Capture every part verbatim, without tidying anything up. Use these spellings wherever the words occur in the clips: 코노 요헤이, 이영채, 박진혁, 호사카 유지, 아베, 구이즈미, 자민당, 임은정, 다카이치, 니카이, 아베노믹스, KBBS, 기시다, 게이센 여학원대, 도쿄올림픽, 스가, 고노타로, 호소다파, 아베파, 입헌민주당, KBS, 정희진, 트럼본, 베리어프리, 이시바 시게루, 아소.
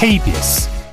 케이비에스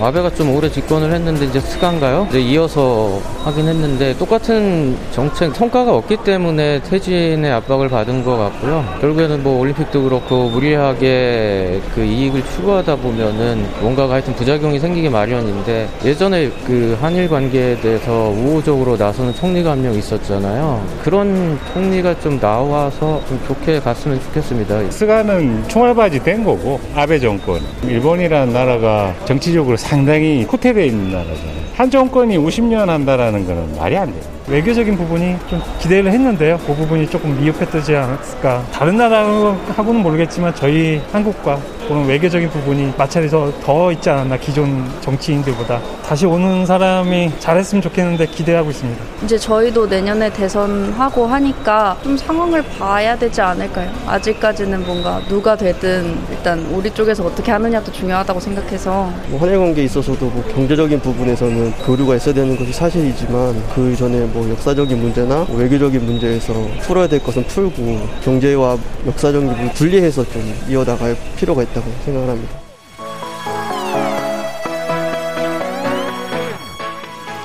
아베가 좀 오래 집권을 했는데 이제 스가인가요? 이제 이어서 하긴 했는데 똑같은 정책 성과가 없기 때문에 퇴진의 압박을 받은 것 같고요. 결국에는 뭐 올림픽도 그렇고 무리하게 그 이익을 추구하다 보면은 뭔가가 하여튼 부작용이 생기기 마련인데, 예전에 그 한일 관계에 대해서 우호적으로 나서는 총리가 한 명 있었잖아요. 그런 총리가 좀 나와서 좀 좋게 갔으면 좋겠습니다. 스가는 총알바지 된 거고, 아베 정권, 일본이라는 나라가 정치적으로 상당히 후퇴되어 있는 나라잖아요. 한 정권이 오십 년 한다라는 거는 말이 안 돼요. 외교적인 부분이 좀 기대를 했는데요. 그 부분이 조금 미흡했지 않았을까. 다른 나라하고는 모르겠지만 저희 한국과 그런 외교적인 부분이 마찰이 더, 더 있지 않았나, 기존 정치인들보다. 다시 오는 사람이 잘했으면 좋겠는데 기대하고 있습니다. 이제 저희도 내년에 대선하고 하니까 좀 상황을 봐야 되지 않을까요? 아직까지는 뭔가 누가 되든 일단 우리 쪽에서 어떻게 하느냐도 중요하다고 생각해서. 뭐 한일관계에 있어서도 뭐 경제적인 부분에서는 교류가 있어야 되는 것이 사실이지만, 그 전에 뭐 역사적인 문제나 외교적인 문제에서 풀어야 될 것은 풀고, 경제와 역사적인 부분 분리해서 좀 이어나갈 필요가 있다 생각을 합니다.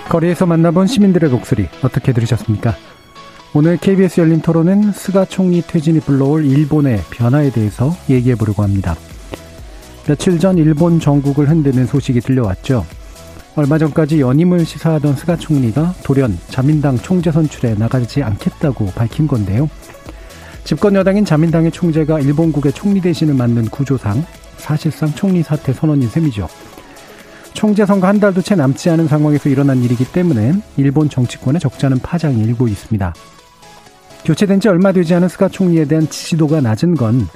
거리에서 만나본 시민들의 목소리 어떻게 들으셨습니까? 오늘 케이비에스 열린 토론은 스가 총리 퇴진이 불러올 일본의 변화에 대해서 얘기해보려고 합니다. 며칠 전 일본 전국을 흔드는 소식이 들려왔죠. 얼마 전까지 연임을 시사하던 스가 총리가 돌연 자민당 총재 선출에 나가지 않겠다고 밝힌 건데요. 집권 여당인 자민당의 총재가 일본국의 총리 대신을 맡는 구조상 사실상 총리 사퇴 선언인 셈이죠. 총재 선거 한 달도 채 남지 않은 상황에서 일어난 일이기 때문에 일본 정치권에 적지 않은 파장이 일고 있습니다. 교체된 지 얼마 되지 않은 스가 총리에 대한 지지도가 낮은 건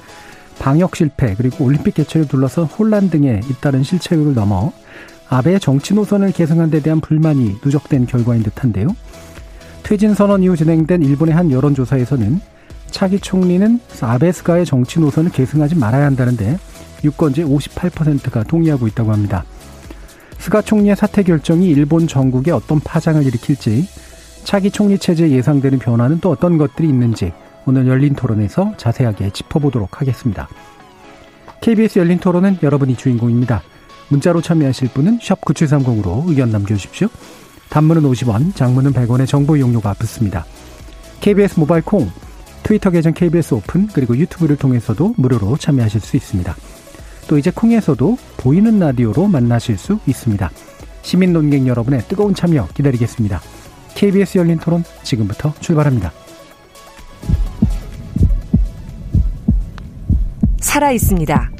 방역 실패, 그리고 올림픽 개최를 둘러싼 혼란 등에 잇따른 실체욕을 넘어 아베의 정치 노선을 계승한 데 대한 불만이 누적된 결과인 듯한데요. 퇴진 선언 이후 진행된 일본의 한 여론조사에서는 차기 총리는 아베 스가의 정치 노선을 계승하지 말아야 한다는데 유권자의 오십팔 퍼센트가 동의하고 있다고 합니다. 스가 총리의 사퇴 결정이 일본 전국에 어떤 파장을 일으킬지, 차기 총리 체제에 예상되는 변화는 또 어떤 것들이 있는지 오늘 열린 토론에서 자세하게 짚어보도록 하겠습니다. 케이비에스 열린 토론은 여러분이 주인공입니다. 문자로 참여하실 분은 샵 구칠삼공으로 의견 남겨주십시오. 단문은 오십 원, 장문은 백 원의 정보 이용료가 붙습니다. 케이비에스 모바일 콩, 트위터 계정 케이비에스 오픈, 그리고 유튜브를 통해서도 무료로 참여하실 수 있습니다. 또 이제 콩에서도 보이는 라디오로 만나실 수 있습니다. 시민 논객 여러분의 뜨거운 참여 기다리겠습니다. 케이비에스 열린 토론 지금부터 출발합니다. 살아 있습니다.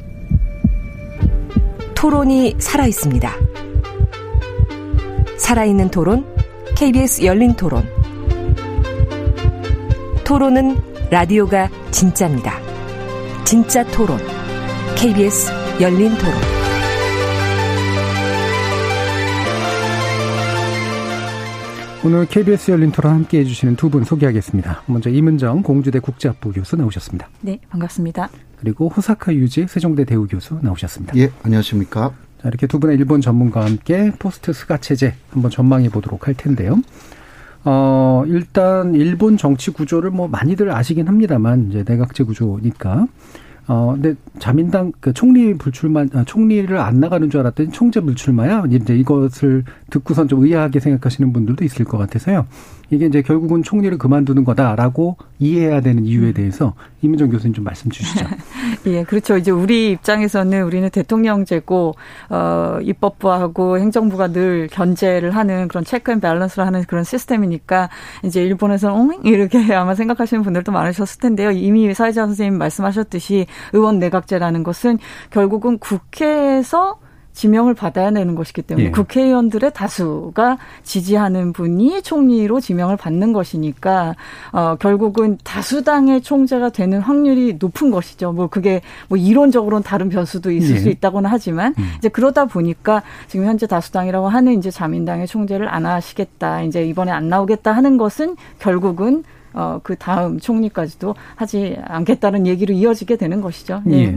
토론이 살아 있습니다. 살아있는 토론, 케이비에스 열린 토론. 토론은 라디오가 진짜입니다. 진짜 토론. 케이비에스 열린 토론. 오늘 케이비에스 열린 토론 함께해 주시는 두 분 소개하겠습니다. 먼저 임은정 공주대 국제학부 교수 나오셨습니다. 네, 반갑습니다. 그리고 호사카 유지 세종대 대우 교수 나오셨습니다. 예, 안녕하십니까. 자, 이렇게 두 분의 일본 전문가와 함께 포스트 스가 체제 한번 전망해 보도록 할 텐데요. 어, 일단, 일본 정치 구조를 뭐 많이들 아시긴 합니다만, 이제 내각제 구조니까. 어, 근데 자민당 그 총리 불출마, 아, 총리를 안 나가는 줄 알았더니 총재 불출마야? 이제 이것을 듣고선 좀 의아하게 생각하시는 분들도 있을 것 같아서요. 이게 이제 결국은 총리를 그만두는 거다라고 이해해야 되는 이유에 대해서 임은정 교수님 좀 말씀 주시죠. 예, 그렇죠. 이제 우리 입장에서는 우리는 대통령제고, 어, 입법부하고 행정부가 늘 견제를 하는 그런 체크 앤 밸런스를 하는 그런 시스템이니까, 이제 일본에서는 옹? 이렇게 아마 생각하시는 분들도 많으셨을 텐데요. 이미 사회자 선생님 말씀하셨듯이 의원 내각제라는 것은 결국은 국회에서 지명을 받아야 되는 것이기 때문에, 예, 국회의원들의 다수가 지지하는 분이 총리로 지명을 받는 것이니까, 어, 결국은 다수당의 총재가 되는 확률이 높은 것이죠. 뭐 그게 뭐 이론적으로는 다른 변수도 있을, 예, 수 있다고는 하지만, 음. 이제 그러다 보니까 지금 현재 다수당이라고 하는 이제 자민당의 총재를 안 하시겠다, 이제 이번에 안 나오겠다 하는 것은 결국은 어, 그 다음 총리까지도 하지 않겠다는 얘기로 이어지게 되는 것이죠. 예. 예.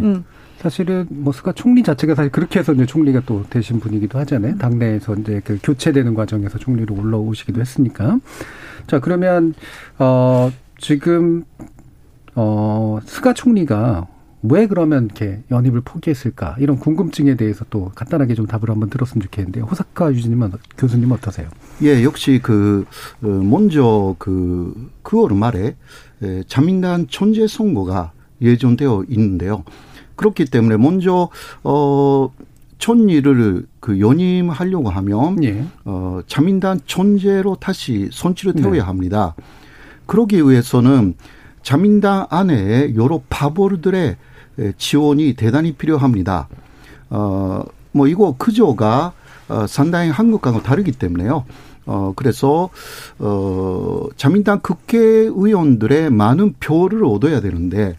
사실은 뭐 스가 총리 자체가 사실 그렇게 해서 이제 총리가 또 되신 분이기도 하잖아요. 당내에서 이제 그 교체되는 과정에서 총리로 올라오시기도 했으니까. 자, 그러면 어 지금 어 스가 총리가 왜 그러면 이렇게 연임을 포기했을까? 이런 궁금증에 대해서 또 간단하게 좀 답을 한번 들었으면 좋겠는데, 호사카 유지님은 교수님 어떠세요? 예, 역시 그 먼저 그 구월 말에 자민당 총재 선거가 예정되어 있는데요. 그렇기 때문에 먼저 어 총리를 그 연임하려고 하면 예. 어 자민당 총재로 다시 선출을 되어야 네. 합니다. 그러기 위해서는 자민당 안에 여러 파벌들의 지원이 대단히 필요합니다. 어, 뭐, 이거 구조가 상당히 한국과는 다르기 때문에요. 어, 그래서, 어, 자민당 국회의원들의 많은 표를 얻어야 되는데,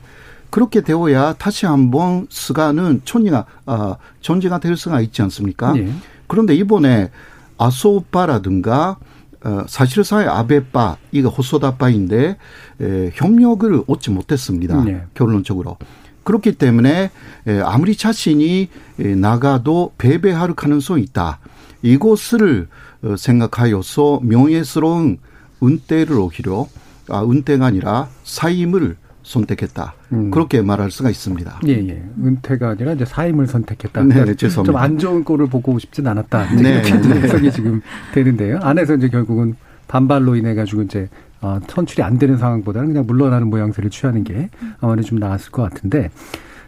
그렇게 되어야 다시 한번 스가는 총리가, 아, 존재가 될 수가 있지 않습니까? 네. 그런데 이번에 아소파라든가, 어, 사실상 아베파, 이거 호소다파인데 에, 협력을 얻지 못했습니다. 네. 결론적으로. 그렇기 때문에 에, 아무리 자신이 에, 나가도 패배할 가능성이 있다. 이것을 어, 생각하여서 명예스러운 은퇴를 오히려 아, 은퇴가 아니라 사임을 선택했다. 음. 그렇게 말할 수가 있습니다. 예, 예. 은퇴가 아니라 이제 사임을 선택했다. 네, 그러니까 죄송합니다. 좀 안 좋은 꼴을 보고 싶진 않았다. 네, 이렇게 해석이 네. 지금 되는데요. 안에서 이제 결국은 반발로 인해 가지고 이제 선출이 안 되는 상황보다는 그냥 물러나는 모양새를 취하는 게 아무래도 좀 나았을 것 같은데.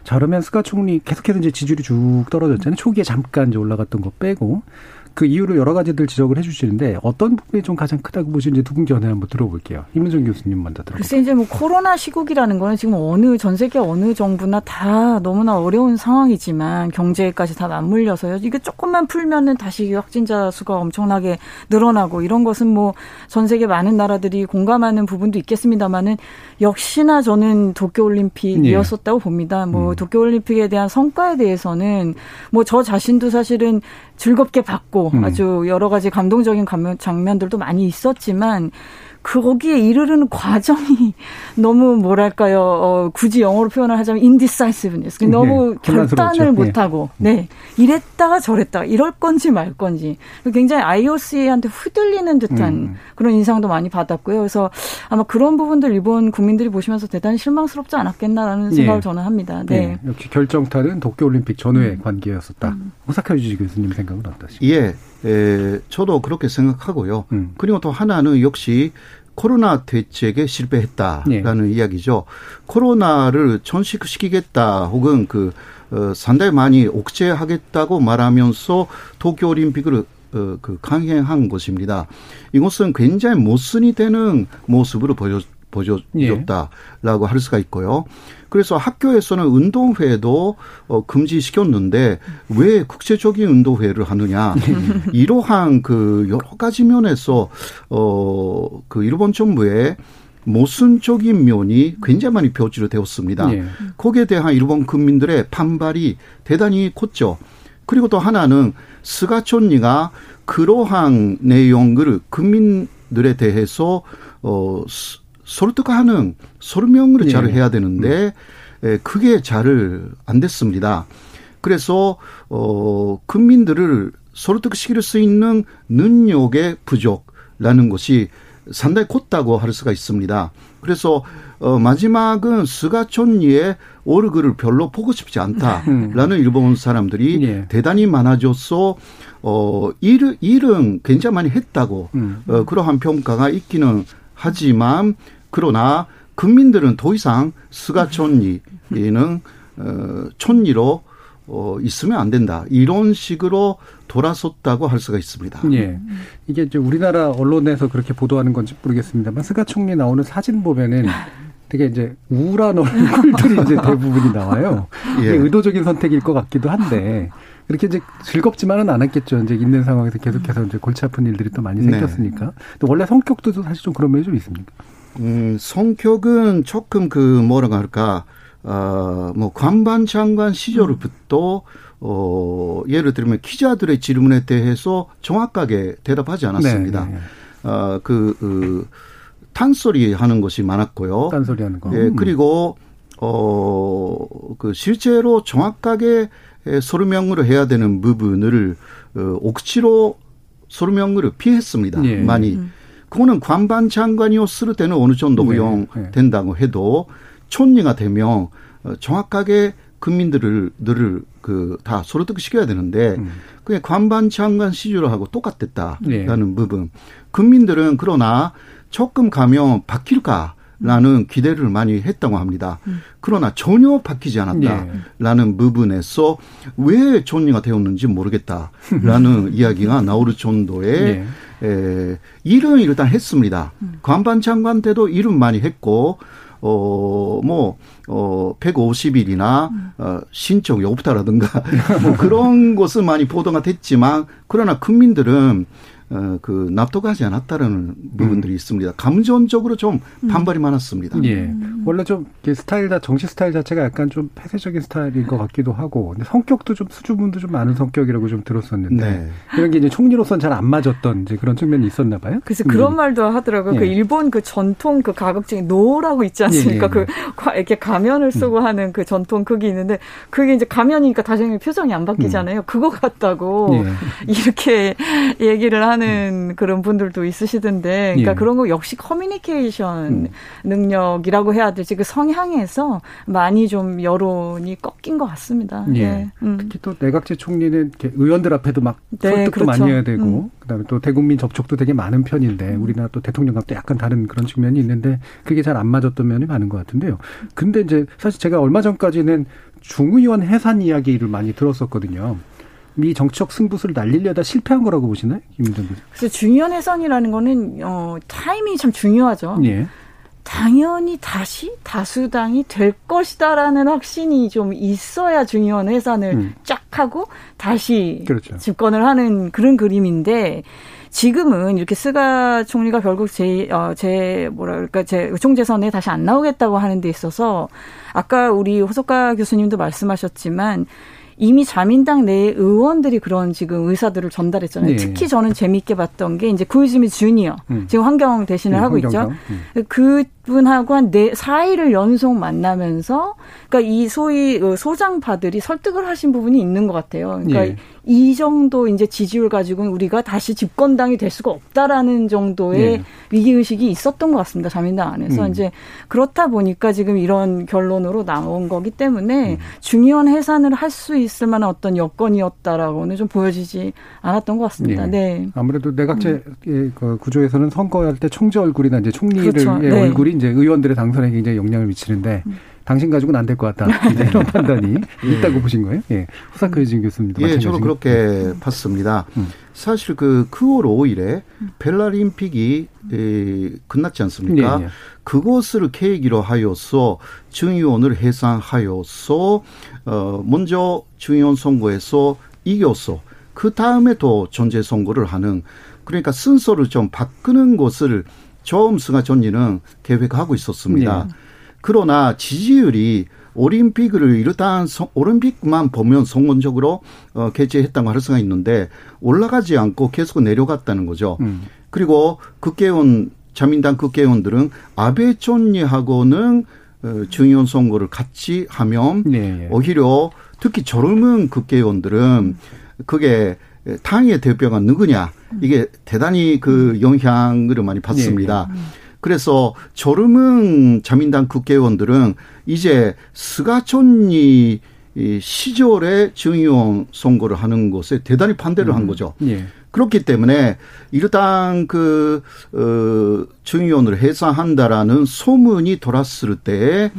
자, 그러면 스가 총리 계속해서 이제 지지율이 쭉 떨어졌잖아요. 초기에 잠깐 이제 올라갔던 거 빼고. 그 이유를 여러 가지들 지적을 해 주시는데 어떤 부분이 좀 가장 크다고 보시는지 두근전에 한번 들어볼게요. 임은정 교수님 먼저 들어볼게요. 글쎄 이제 뭐 코로나 시국이라는 거는 지금 어느 전 세계 어느 정부나 다 너무나 어려운 상황이지만 경제까지 다 맞물려서요. 이게 조금만 풀면은 다시 확진자 수가 엄청나게 늘어나고 이런 것은 뭐 전 세계 많은 나라들이 공감하는 부분도 있겠습니다만은 역시나 저는 도쿄올림픽이었었다고 예. 봅니다. 뭐 음. 도쿄올림픽에 대한 성과에 대해서는 뭐 저 자신도 사실은 즐겁게 봤고 음. 아주 여러 가지 감동적인 장면들도 많이 있었지만 그 거기에 이르르는 과정이 너무 뭐랄까요 어, 굳이 영어로 표현을 하자면 indecisiveness 네, 너무 결단을 못하고 네. 네 이랬다가 저랬다가 이럴 건지 말 건지 굉장히 아이오씨한테 후들리는 듯한 음. 그런 인상도 많이 받았고요. 그래서 아마 그런 부분들 일본 국민들이 보시면서 대단히 실망스럽지 않았겠나라는 생각을 네. 저는 합니다. 네. 네. 역시 결정타는 도쿄올림픽 전후의 음. 관계였었다. 음. 호사카 유지 교수님 생각은 어떠십니까? 예. 에, 저도 그렇게 생각하고요. 음. 그리고 또 하나는 역시 코로나 대책에 실패했다라는 네. 이야기죠. 코로나를 전식시키겠다 혹은 그 어, 상당히 많이 억제하겠다고 말하면서 도쿄올림픽을 어, 그 강행한 것입니다. 이것은 굉장히 모순이 되는 모습으로 보여, 보여줬다라고 예. 할 수가 있고요. 그래서 학교에서는 운동회도 어, 금지시켰는데 왜 국제적인 운동회를 하느냐 이러한 그 여러 가지 면에서 어, 그 일본 정부의 모순적인 면이 굉장히 많이 표출이 되었습니다. 예. 거기에 대한 일본 국민들의 반발이 대단히 컸죠. 그리고 또 하나는 스가 총리가 그러한 내용을 국민들에 대해서 어, 설득하는 설명을 네. 잘 해야 되는데 네. 그게 잘 안 됐습니다. 그래서 어, 국민들을 설득시킬 수 있는 능력의 부족라는 것이 상당히 컸다고 할 수가 있습니다. 그래서 어, 마지막은 스가 총리의 얼굴을 별로 보고 싶지 않다라는 일본 사람들이 네. 대단히 많아져서 어, 일, 일은 굉장히 많이 했다고 음. 어, 그러한 평가가 있기는 하지만 그러나 국민들은 더 이상 스가 총리는 어, 총리로 어, 있으면 안 된다. 이런 식으로 돌아섰다고 할 수가 있습니다. 예. 이게 이제 우리나라 언론에서 그렇게 보도하는 건지 모르겠습니다만 스가 총리 나오는 사진 보면은 되게 이제 우울한 얼굴들이 이제 대부분이 나와요. 예. 의도적인 선택일 것 같기도 한데. 그렇게 이제 즐겁지만은 않았겠죠. 이제 있는 상황에서 계속해서 이제 골치 아픈 일들이 또 많이 생겼으니까. 네. 또 원래 성격도 사실 좀 그런 면이 좀 있습니까? 음, 성격은 조금 그 뭐라고 할까, 어, 뭐 관반 장관 시절부터 어, 예를 들면 기자들의 질문에 대해서 정확하게 대답하지 않았습니다. 네, 네, 네. 어, 그, 그, 탄소리 하는 것이 많았고요. 탄소리 하는 거. 예, 그리고 어, 그 실제로 정확하게 소르명으로 해야 되는 부분을 억지로 소르명으로 피했습니다. 예. 많이. 음. 그거는 관방 장관이요 쓸 때는 어느 정도 허용된다고 네. 해도 총리가 되면 정확하게 국민들을 늘을 그 다 소득시켜야 되는데 음. 그게 관방 장관 시주로 하고 똑같았다라는 네. 부분. 국민들은 그러나 조금 가면 바뀔까라는 음. 기대를 많이 했다고 합니다. 음. 그러나 전혀 바뀌지 않았다라는 네. 부분에서 왜 총리가 되었는지 모르겠다라는 이야기가 나올 정도의 네. 에, 일은 일단 했습니다. 음. 관방 장관 때도 일은 많이 했고, 어, 뭐, 어, 백오십 일이나, 음. 어, 신청 여부다라든가, 뭐 그런 것은 많이 보도가 됐지만, 그러나 국민들은, 어, 그, 납득하지 않았다라는 부분들이 음. 있습니다. 감정적으로 좀 반발이 음. 많았습니다. 예. 원래 좀, 스타일, 다 정치 스타일 자체가 약간 좀 폐쇄적인 스타일인 것 같기도 하고, 근데 성격도 좀 수줍음도 좀 많은 성격이라고 좀 들었었는데, 네. 이런 게 이제 총리로서는 잘 안 맞았던 이제 그런 측면이 있었나 봐요? 그래서 음. 그런 말도 하더라고요. 예. 그 일본 그 전통 그 가극적인 노라고 있지 않습니까? 예. 그, 이렇게 가면을 쓰고 음. 하는 그 전통 그게 있는데, 그게 이제 가면이니까 다시 표정이 안 바뀌잖아요. 음. 그거 같다고, 예. 이렇게 얘기를 하는 하는 그런 분들도 있으시던데, 그러니까 예. 그런 거 역시 커뮤니케이션 음. 능력이라고 해야 될지 그 성향에서 많이 좀 여론이 꺾인 것 같습니다. 예. 예. 음. 특히 또 내각제 총리는 의원들 앞에도 막 네, 설득도 그렇죠. 많이 해야 되고, 음. 그다음에 또 대국민 접촉도 되게 많은 편인데, 우리나라 또 대통령과도 약간 다른 그런 측면이 있는데, 그게 잘 안 맞았던 면이 많은 것 같은데요. 근데 이제 사실 제가 얼마 전까지는 중의원 해산 이야기를 많이 들었었거든요. 미 정치적 승부수를 날리려다 실패한 거라고 보시나요? 임은정 기자. 그래서 중요한 해선이라는 거는 어, 타이밍이 참 중요하죠. 예. 당연히 다시 다수당이 될 것이다라는 확신이 좀 있어야 중요한 해산을 음. 쫙 하고 다시 그렇죠. 집권을 하는 그런 그림인데 지금은 이렇게 스가 총리가 결국 제, 어, 제, 뭐랄까, 제 총재선에 다시 안 나오겠다고 하는 데 있어서 아까 우리 호소카 교수님도 말씀하셨지만 이미 자민당 내 의원들이 그런 지금 의사들을 전달했잖아요. 네. 특히 저는 재미있게 봤던 게 이제 구이즈미 주니어 음. 지금 환경 대신을 네, 하고 환경경. 있죠. 음. 그분하고 한 네, 사 일을 연속 만나면서 그러니까 이 소위 소장파들이 설득을 하신 부분이 있는 것 같아요. 그러니까 네. 이 정도 이제 지지율 가지고는 우리가 다시 집권당이 될 수가 없다라는 정도의 네. 위기의식이 있었던 것 같습니다. 자민당 안에서 음. 이제 그렇다 보니까 지금 이런 결론으로 나온 거기 때문에 음. 중요한 해산을 할 수 있을 만한 어떤 여건이었다라고는 좀 보여지지 않았던 것 같습니다. 네. 네. 아무래도 내각제 음. 구조에서는 선거할 때 총재 얼굴이나 이제 총리의 그렇죠. 네. 얼굴이 이제 의원들의 당선에 굉장히 영향을 미치는데 음. 당신 가지고는 안 될 것 같다. 이런 판단이 예. 있다고 보신 거예요? 예. 호사카 유지 교수님도 예, 저도 그렇게 음. 봤습니다. 음. 사실 그 구월 오일에 벨라림픽이 음. 끝났지 않습니까? 예, 예. 그것을 계기로 하여서 중의원을 해산하여서 어, 먼저 중의원 선거에서 이겨서 그 다음에 또 전제 선거를 하는 그러니까 순서를 좀 바꾸는 것을 처음 스가 총리는 계획하고 있었습니다. 예. 그러나 지지율이 올림픽을 일단 올림픽만 보면 성공적으로 어, 개최했다고 할 수가 있는데 올라가지 않고 계속 내려갔다는 거죠. 음. 그리고 국회의원 자민당 국회의원들은 아베 총리하고는 어, 중의원 선거를 같이 하면 네. 오히려 특히 젊은 국회의원들은 그게 당의 대표가 누구냐 이게 대단히 그 영향을 많이 받습니다. 네. 그래서 젊은 자민당 국회의원들은 이제 스가 총리 시절에 중의원 선거를 하는 것에 대단히 반대를 음. 한 거죠. 예. 그렇기 때문에 일단 그 어, 중의원을 해산한다라는 소문이 돌았을 때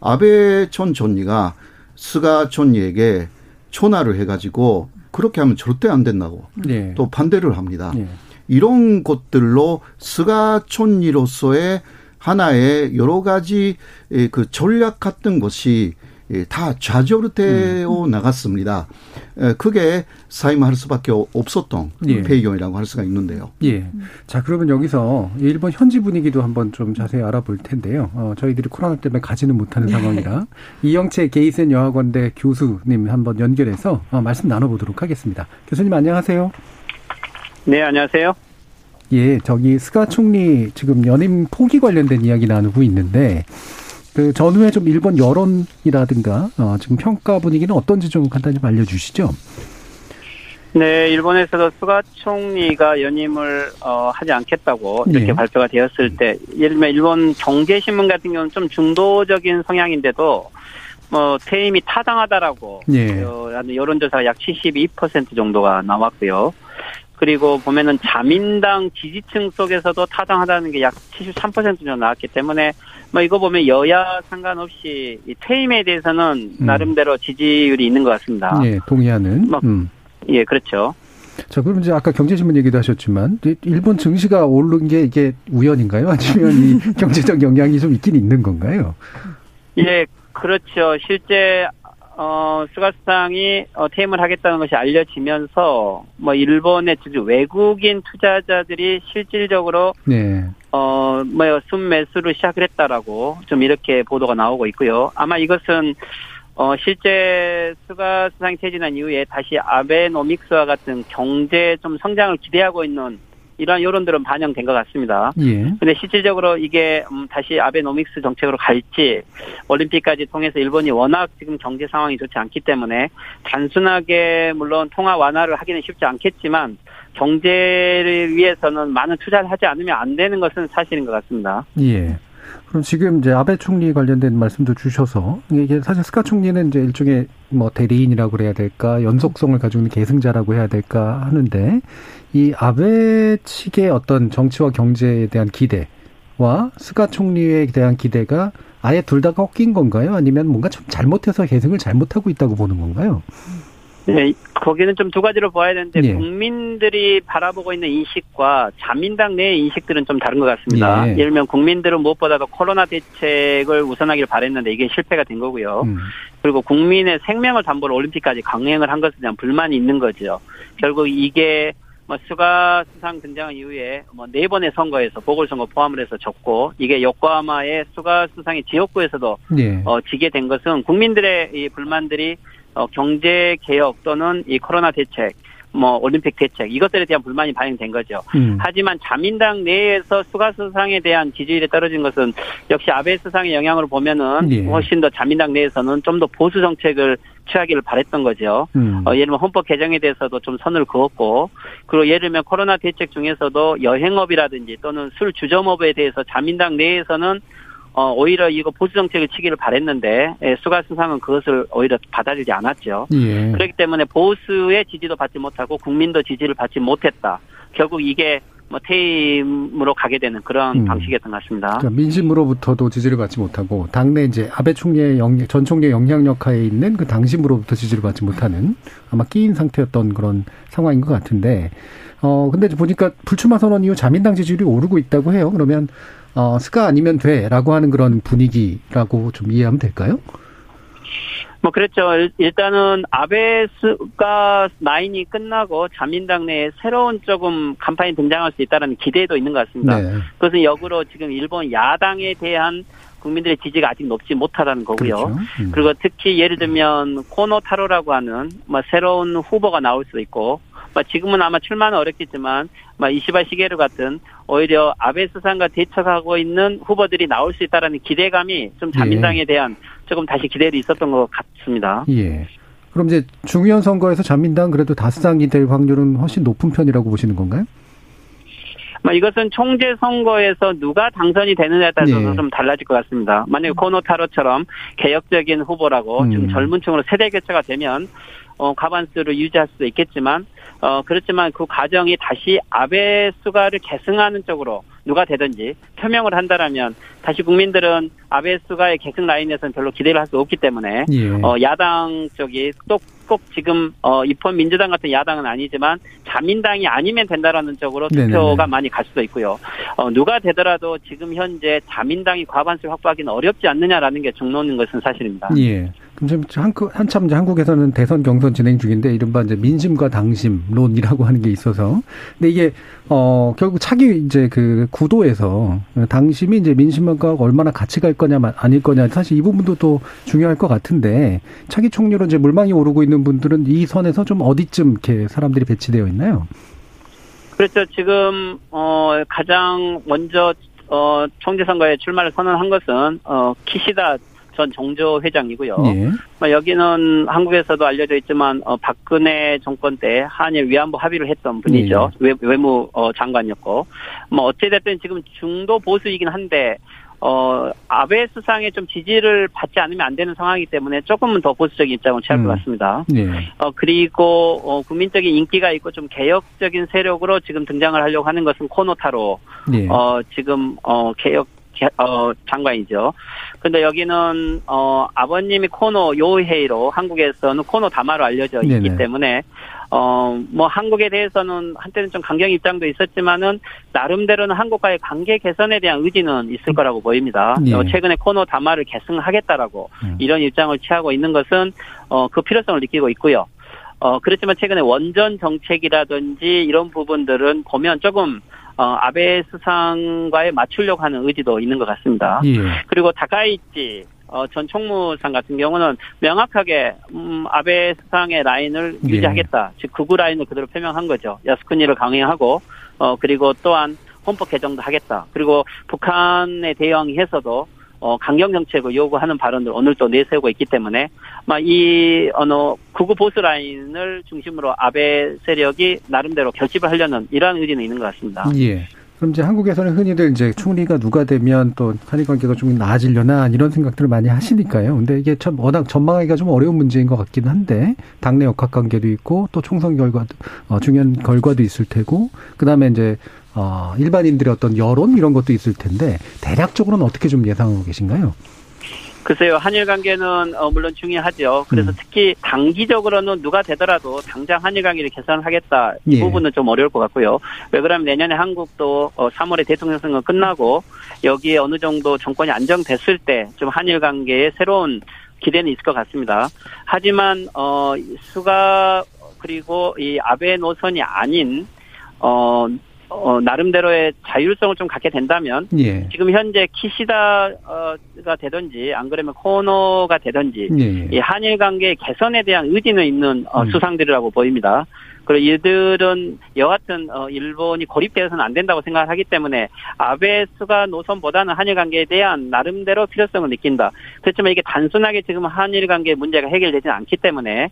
아베 전 총리가 스가 총리에게 전화를 해가지고 그렇게 하면 절대 안 된다고 예. 또 반대를 합니다. 예. 이런 것들로 스가 총리로서의 하나의 여러 가지 그 전략 같은 것이 다 좌절되어 음. 나갔습니다. 그게 사임할 수밖에 없었던 예. 배경이라고 할 수가 있는데요. 예. 자, 그러면 여기서 일본 현지 분위기도 한번 좀 자세히 알아볼 텐데요. 어, 저희들이 코로나 때문에 가지는 못하는 상황이라 이영채 게이센 여학원대 교수님 한번 연결해서 말씀 나눠보도록 하겠습니다. 교수님 안녕하세요. 네, 안녕하세요. 예, 저기 스가 총리 지금 연임 포기 관련된 이야기 나누고 있는데 그 전후에 좀 일본 여론이라든가 어, 지금 평가 분위기는 어떤지 좀 간단히 좀 알려주시죠. 네, 일본에서도 스가 총리가 연임을 어, 하지 않겠다고 이렇게 네. 발표가 되었을 때, 예를 들면 일본 경제신문 같은 경우는 좀 중도적인 성향인데도 뭐 퇴임이 타당하다라고 네. 어, 여론조사가 약 칠십이 퍼센트 정도가 나왔고요. 그리고 보면은 자민당 지지층 속에서도 타당하다는 게 약 칠십삼 퍼센트 정도 나왔기 때문에 뭐 이거 보면 여야 상관없이 이 퇴임에 대해서는 음. 나름대로 지지율이 있는 것 같습니다. 네, 동의하는. 음. 예, 그렇죠. 자, 그럼 이제 아까 경제신문 얘기도 하셨지만 일본 증시가 오른 게 이게 우연인가요? 아니면 이 경제적 영향이 좀 있긴 있는 건가요? 예, 그렇죠. 실제 어, 스가 수상이 어, 퇴임을 하겠다는 것이 알려지면서 뭐 일본의 외국인 투자자들이 실질적으로 네. 어, 뭐 순매수를 시작을 했다라고 좀 이렇게 보도가 나오고 있고요. 아마 이것은 어, 실제 스가 수상이 퇴진한 이후에 다시 아베노믹스와 같은 경제 좀 성장을 기대하고 있는 이러한 여론들은 반영된 것 같습니다. 예. 근데 실질적으로 이게 다시 아베노믹스 정책으로 갈지, 올림픽까지 통해서 일본이 워낙 지금 경제 상황이 좋지 않기 때문에 단순하게 물론 통화 완화를 하기는 쉽지 않겠지만 경제를 위해서는 많은 투자를 하지 않으면 안 되는 것은 사실인 것 같습니다. 예. 그럼 지금 이제 아베 총리 관련된 말씀도 주셔서 이게 사실 스가 총리는 이제 일종의 뭐 대리인이라고 그래야 될까, 연속성을 가지고 있는 계승자라고 해야 될까 하는데, 이 아베 측의 어떤 정치와 경제에 대한 기대와 스가 총리에 대한 기대가 아예 둘 다 꺾인 건가요? 아니면 뭔가 좀 잘못해서 계승을 잘못하고 있다고 보는 건가요? 네, 거기는 좀 두 가지로 봐야 되는데 예. 국민들이 바라보고 있는 인식과 자민당 내의 인식들은 좀 다른 것 같습니다. 예. 예를 들면 국민들은 무엇보다도 코로나 대책을 우선하기를 바랬는데 이게 실패가 된 거고요. 음. 그리고 국민의 생명을 담보로 올림픽까지 강행을 한 것에 대한 불만이 있는 거죠. 결국 이게 뭐 스가 수상 등장 이후에 뭐 네 번의 선거에서 보궐선거 포함을 해서 졌고, 이게 요코하마의 스가 수상의 지역구에서도 예. 어, 지게 된 것은 국민들의 이 불만들이 어, 경제 개혁 또는 이 코로나 대책, 뭐 올림픽 대책, 이것들에 대한 불만이 반영된 거죠. 음. 하지만 자민당 내에서 스가 수상에 대한 지지율이 떨어진 것은 역시 아베 수상의 영향으로 보면은 예. 훨씬 더 자민당 내에서는 좀 더 보수 정책을 취하기를 바랬던 거죠. 음. 어, 예를 들면 헌법 개정에 대해서도 좀 선을 그었고, 그리고 예를 들면 코로나 대책 중에서도 여행업이라든지 또는 술 주점업에 대해서 자민당 내에서는 어, 오히려 이거 보수 정책을 치기를 바랬는데, 예, 스가 수상은 그것을 오히려 받아들이지 않았죠. 예. 그렇기 때문에 보수의 지지도 받지 못하고 국민도 지지를 받지 못했다. 결국 이게 뭐 퇴임으로 가게 되는 그런 음. 방식이었던 것 같습니다. 그러니까 민심으로부터도 지지를 받지 못하고, 당내 이제 아베 총리의 영향, 전 총리의 영향력 하에 있는 그 당심으로부터 지지를 받지 못하는 아마 끼인 상태였던 그런 상황인 것 같은데, 어, 근데 보니까 불출마 선언 이후 자민당 지지율이 오르고 있다고 해요. 그러면 어, 스가 아니면 돼라고 하는 그런 분위기라고 좀 이해하면 될까요? 뭐 그렇죠. 일단은 아베 스가 나인이 끝나고 자민당 내에 새로운 조금 간판이 등장할 수 있다는 기대도 있는 것 같습니다. 네. 그것은 역으로 지금 일본 야당에 대한 국민들의 지지가 아직 높지 못하다는 거고요. 그렇죠. 음. 그리고 특히 예를 들면 고노타로라고 하는 뭐 새로운 후보가 나올 수도 있고, 지금은 아마 출마는 어렵겠지만 이시바 시게루 같은 오히려 아베 수상과 대척하고 있는 후보들이 나올 수 있다라는 기대감이 좀 자민당에 대한 조금 다시 기대도 있었던 것 같습니다. 예. 그럼 이제 중의원 선거에서 자민당 그래도 다수당이 될 확률은 훨씬 높은 편이라고 보시는 건가요? 이것은 총재 선거에서 누가 당선이 되느냐에 따라서 예. 좀 달라질 것 같습니다. 만약에 고노타로처럼 개혁적인 후보라고 음. 좀 젊은 층으로 세대 교체가 되면 어, 과반수를 유지할 수도 있겠지만, 어, 그렇지만 그 과정이 다시 아베 스가를 계승하는 쪽으로 누가 되든지 표명을 한다라면 다시 국민들은 아베 스가의 계승 라인에서는 별로 기대를 할 수 없기 때문에, 예. 어, 야당 쪽이 또 꼭 지금, 어, 입헌민주당 같은 야당은 아니지만 자민당이 아니면 된다라는 쪽으로 투표가 네네. 많이 갈 수도 있고요. 어, 누가 되더라도 지금 현재 자민당이 과반수를 확보하기는 어렵지 않느냐라는 게 중론인 것은 사실입니다. 예. 그럼 지금 한참 이제 한국에서는 대선 경선 진행 중인데 이른바 이제 민심과 당심론이라고 하는 게 있어서, 근데 이게 어 결국 차기 이제 그 구도에서 당심이 이제 민심과 얼마나 같이 갈 거냐 아닐 거냐, 사실 이 부분도 또 중요할 것 같은데, 차기 총리로 이제 물망이 오르고 있는 분들은 이 선에서 좀 어디쯤 이렇게 사람들이 배치되어 있나요? 그렇죠. 지금 어 가장 먼저 어, 총재선거에 출마를 선언한 것은 어, 기시다 전 정조 회장이고요. 예. 여기는 한국에서도 알려져 있지만 어, 박근혜 정권 때 한일 위안부 합의를 했던 분이죠. 예. 외무 어, 장관이었고, 뭐 어찌됐든 지금 중도 보수이긴 한데 어, 아베 수상에 좀 지지를 받지 않으면 안 되는 상황이기 때문에 조금은 더 보수적인 입장을 취할 음. 것 같습니다. 예. 어, 그리고 어, 국민적인 인기가 있고 좀 개혁적인 세력으로 지금 등장을 하려고 하는 것은 코노타로 예. 어, 지금 어, 개혁 어, 장관이죠. 근데 여기는, 어, 아버님이 코노 요헤이로 한국에서는 코노 다마로 알려져 있기 네네. 때문에, 어, 뭐 한국에 대해서는 한때는 좀 강경 입장도 있었지만은, 나름대로는 한국과의 관계 개선에 대한 의지는 있을 거라고 보입니다. 네. 어, 최근에 코노 다마를 계승하겠다라고 음. 이런 입장을 취하고 있는 것은, 어, 그 필요성을 느끼고 있고요. 어, 그렇지만 최근에 원전 정책이라든지 이런 부분들은 보면 조금, 어, 아베 수상과의 맞추려고 하는 의지도 있는 것 같습니다. 예. 그리고 다카이치 어, 전 총무상 같은 경우는 명확하게 음, 아베 수상의 라인을 예. 유지하겠다. 즉 극우 라인을 그대로 표명한 거죠. 야스쿠니를 강행하고 어, 그리고 또한 헌법 개정도 하겠다. 그리고 북한에 대응해서도 어, 강경 정책을 요구하는 발언을 오늘 또 내세우고 있기 때문에 막 이 어느 극우 보수 라인을 중심으로 아베 세력이 나름대로 결집을 하려는 이러한 의지는 있는 것 같습니다. 예. 그럼 이제 한국에서는 흔히들 이제 총리가 누가 되면 또 한일 관계가 좀 나아지려나 이런 생각들을 많이 하시니까요. 근데 이게 참 워낙 전망하기가 좀 어려운 문제인 것 같긴 한데 당내 역학 관계도 있고 또 총선 결과도 어, 중요한 결과도 있을 테고 그다음에 이제 어, 일반인들의 어떤 여론 이런 것도 있을 텐데 대략적으로는 어떻게 좀 예상하고 계신가요? 글쎄요. 한일 관계는 어, 물론 중요하죠. 그래서 음. 특히 단기적으로는 누가 되더라도 당장 한일 관계를 개선하겠다. 이 예. 부분은 좀 어려울 것 같고요. 왜 그러면 내년에 한국도 어, 삼월에 대통령 선거 끝나고 여기에 어느 정도 정권이 안정됐을 때 좀 한일 관계에 새로운 기대는 있을 것 같습니다. 하지만 어, 스가 그리고 이 아베 노선이 아닌 어. 어, 나름대로의 자율성을 좀 갖게 된다면, 예. 지금 현재 기시다가 되든지, 안 그러면 코노가 되든지, 예. 이 한일 관계 개선에 대한 의지는 있는 어, 수상들이라고 보입니다. 그리고 이들은 여하튼 어, 일본이 고립되어서는 안 된다고 생각을 하기 때문에 아베 스가 노선보다는 한일 관계에 대한 나름대로 필요성을 느낀다. 그렇지만 이게 단순하게 지금 한일 관계 문제가 해결되지는 않기 때문에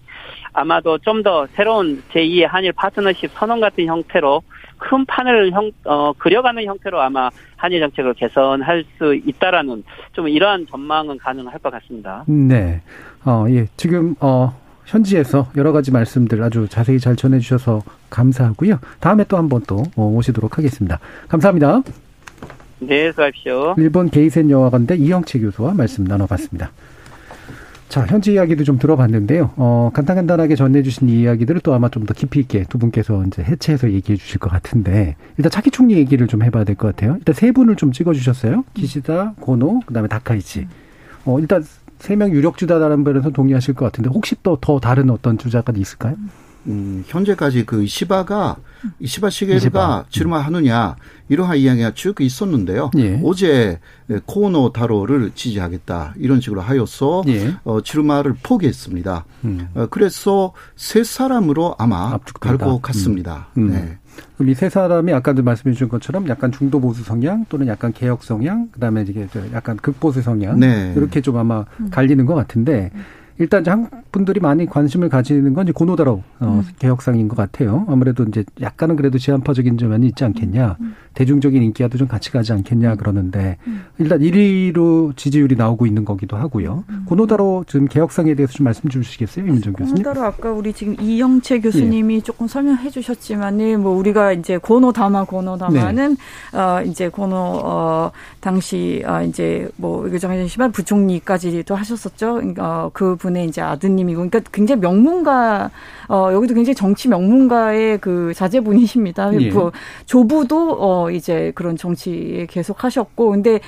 아마도 좀 더 새로운 제이의 한일 파트너십 선언 같은 형태로 큰 판을 형, 어, 그려가는 형태로 아마 한일 정책을 개선할 수 있다라는 좀 이러한 전망은 가능할 것 같습니다. 네, 어, 예, 지금 어. 현지에서 여러 가지 말씀들 아주 자세히 잘 전해주셔서 감사하고요. 다음에 또 한 번 또 오시도록 하겠습니다. 감사합니다. 네, 수고하십시오. 일본 게이센 여학원대 이영채 교수와 말씀 나눠봤습니다. 자, 현지 이야기도 좀 들어봤는데요. 어, 간단간단하게 전해주신 이 이야기들을 또 아마 좀 더 깊이 있게 두 분께서 이제 해체해서 얘기해 주실 것 같은데, 일단 차기 총리 얘기를 좀 해봐야 될 것 같아요. 일단 세 분을 좀 찍어주셨어요. 기시다, 고노, 그 다음에 다카이치. 어, 일단, 세 명 유력 주자라는 면에서 동의하실 것 같은데 혹시 또 더 다른 어떤 주자가 있을까요? 음, 현재까지 그 이시바가 이시바 시게루가 출마하느냐 이러한 이야기가 쭉 있었는데요. 예. 어제 코노타로를 지지하겠다 이런 식으로 하여서 예. 어, 출마를 포기했습니다. 음. 어, 그래서 세 사람으로 아마 갈 것 같습니다. 음. 음. 네. 그럼 이 세 사람이 아까도 말씀해 주신 것처럼 약간 중도 보수 성향 또는 약간 개혁 성향, 그다음에 이게 약간 극보수 성향 네. 이렇게 좀 아마 갈리는 것 같은데. 일단 이제 한국 분들이 많이 관심을 가지는 건 이제 고노다로 어, 음. 개혁상인 것 같아요. 아무래도 이제 약간은 그래도 지한파적인 점이 있지 않겠냐, 음. 대중적인 인기와도 좀 같이 가지 않겠냐 그러는데 음. 일단 일 위로 지지율이 나오고 있는 거기도 하고요. 음. 고노다로 지금 개혁상에 대해서 좀 말씀 주시겠어요, 임은정 교수님? 고노다로 아까 우리 지금 이영채 교수님이 예. 조금 설명해주셨지만은 뭐 우리가 이제 고노다마 고노다마는 네. 어, 이제 고노 어, 당시 어, 이제 뭐 의교정의시만 부총리까지도 하셨었죠. 어, 그 분의 이제 아드님이고, 그러니까 굉장히 명문가, 어, 여기도 굉장히 정치 명문가의 그 자제분이십니다. 예. 조부도, 어, 이제 그런 정치에 계속 하셨고, 근데,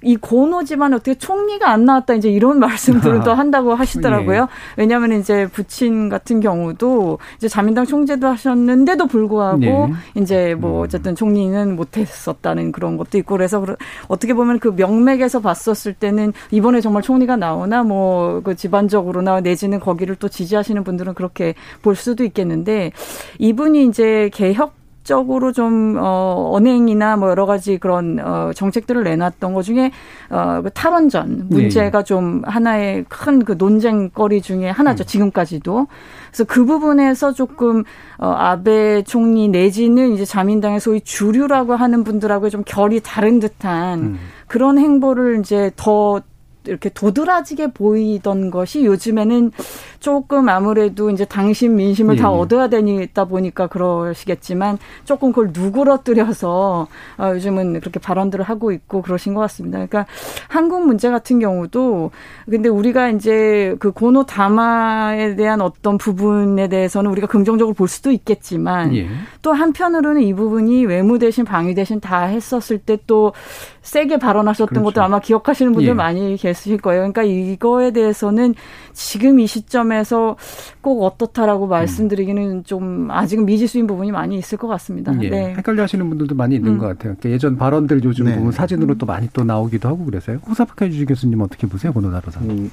이 고노지만 어떻게 총리가 안 나왔다 이제 이런 말씀들을 또 한다고 하시더라고요. 예. 왜냐하면 이제 부친 같은 경우도 이제 자민당 총재도 하셨는데도 불구하고 예. 이제 뭐 어쨌든 총리는 못했었다는 그런 것도 있고 그래서 어떻게 보면 그 명맥에서 봤었을 때는 이번에 정말 총리가 나오나 뭐 그 집안적으로나 내지는 거기를 또 지지하시는 분들은 그렇게 볼 수도 있겠는데 이분이 이제 개혁 적극적으로 좀 어, 언행이나 뭐 여러 가지 그런 어, 정책들을 내놨던 것 중에 어, 그 탈원전 문제가 네. 좀 하나의 큰 그 논쟁거리 중에 하나죠. 음. 지금까지도. 그래서 그 부분에서 조금 어, 아베 총리 내지는 이제 자민당의 소위 주류라고 하는 분들하고 좀 결이 다른 듯한 음. 그런 행보를 이제 더 이렇게 도드라지게 보이던 것이 요즘에는 조금 아무래도 이제 당심 민심을 예. 다 얻어야 되다 보니까 그러시겠지만 조금 그걸 누그러뜨려서 요즘은 그렇게 발언들을 하고 있고 그러신 것 같습니다. 그러니까 한국 문제 같은 경우도 근데 우리가 이제 그 고노다마에 대한 어떤 부분에 대해서는 우리가 긍정적으로 볼 수도 있겠지만 예. 또 한편으로는 이 부분이 외무 대신 방위 대신 다 했었을 때 또 세게 발언하셨던 그렇죠. 것도 아마 기억하시는 분들 예. 많이 계실 거예요. 그러니까 이거에 대해서는 지금 이 시점에서 꼭 어떻다라고 말씀드리기는 좀 아직은 미지수인 부분이 많이 있을 것 같습니다. 예. 네. 헷갈려하시는 분들도 많이 있는 음. 것 같아요. 그러니까 예전 발언들 요즘 네. 보면 사진으로 음. 또 많이 또 나오기도 하고 그래서요. 호사카 유지 교수님 어떻게 보세요, 고노타로사? 음.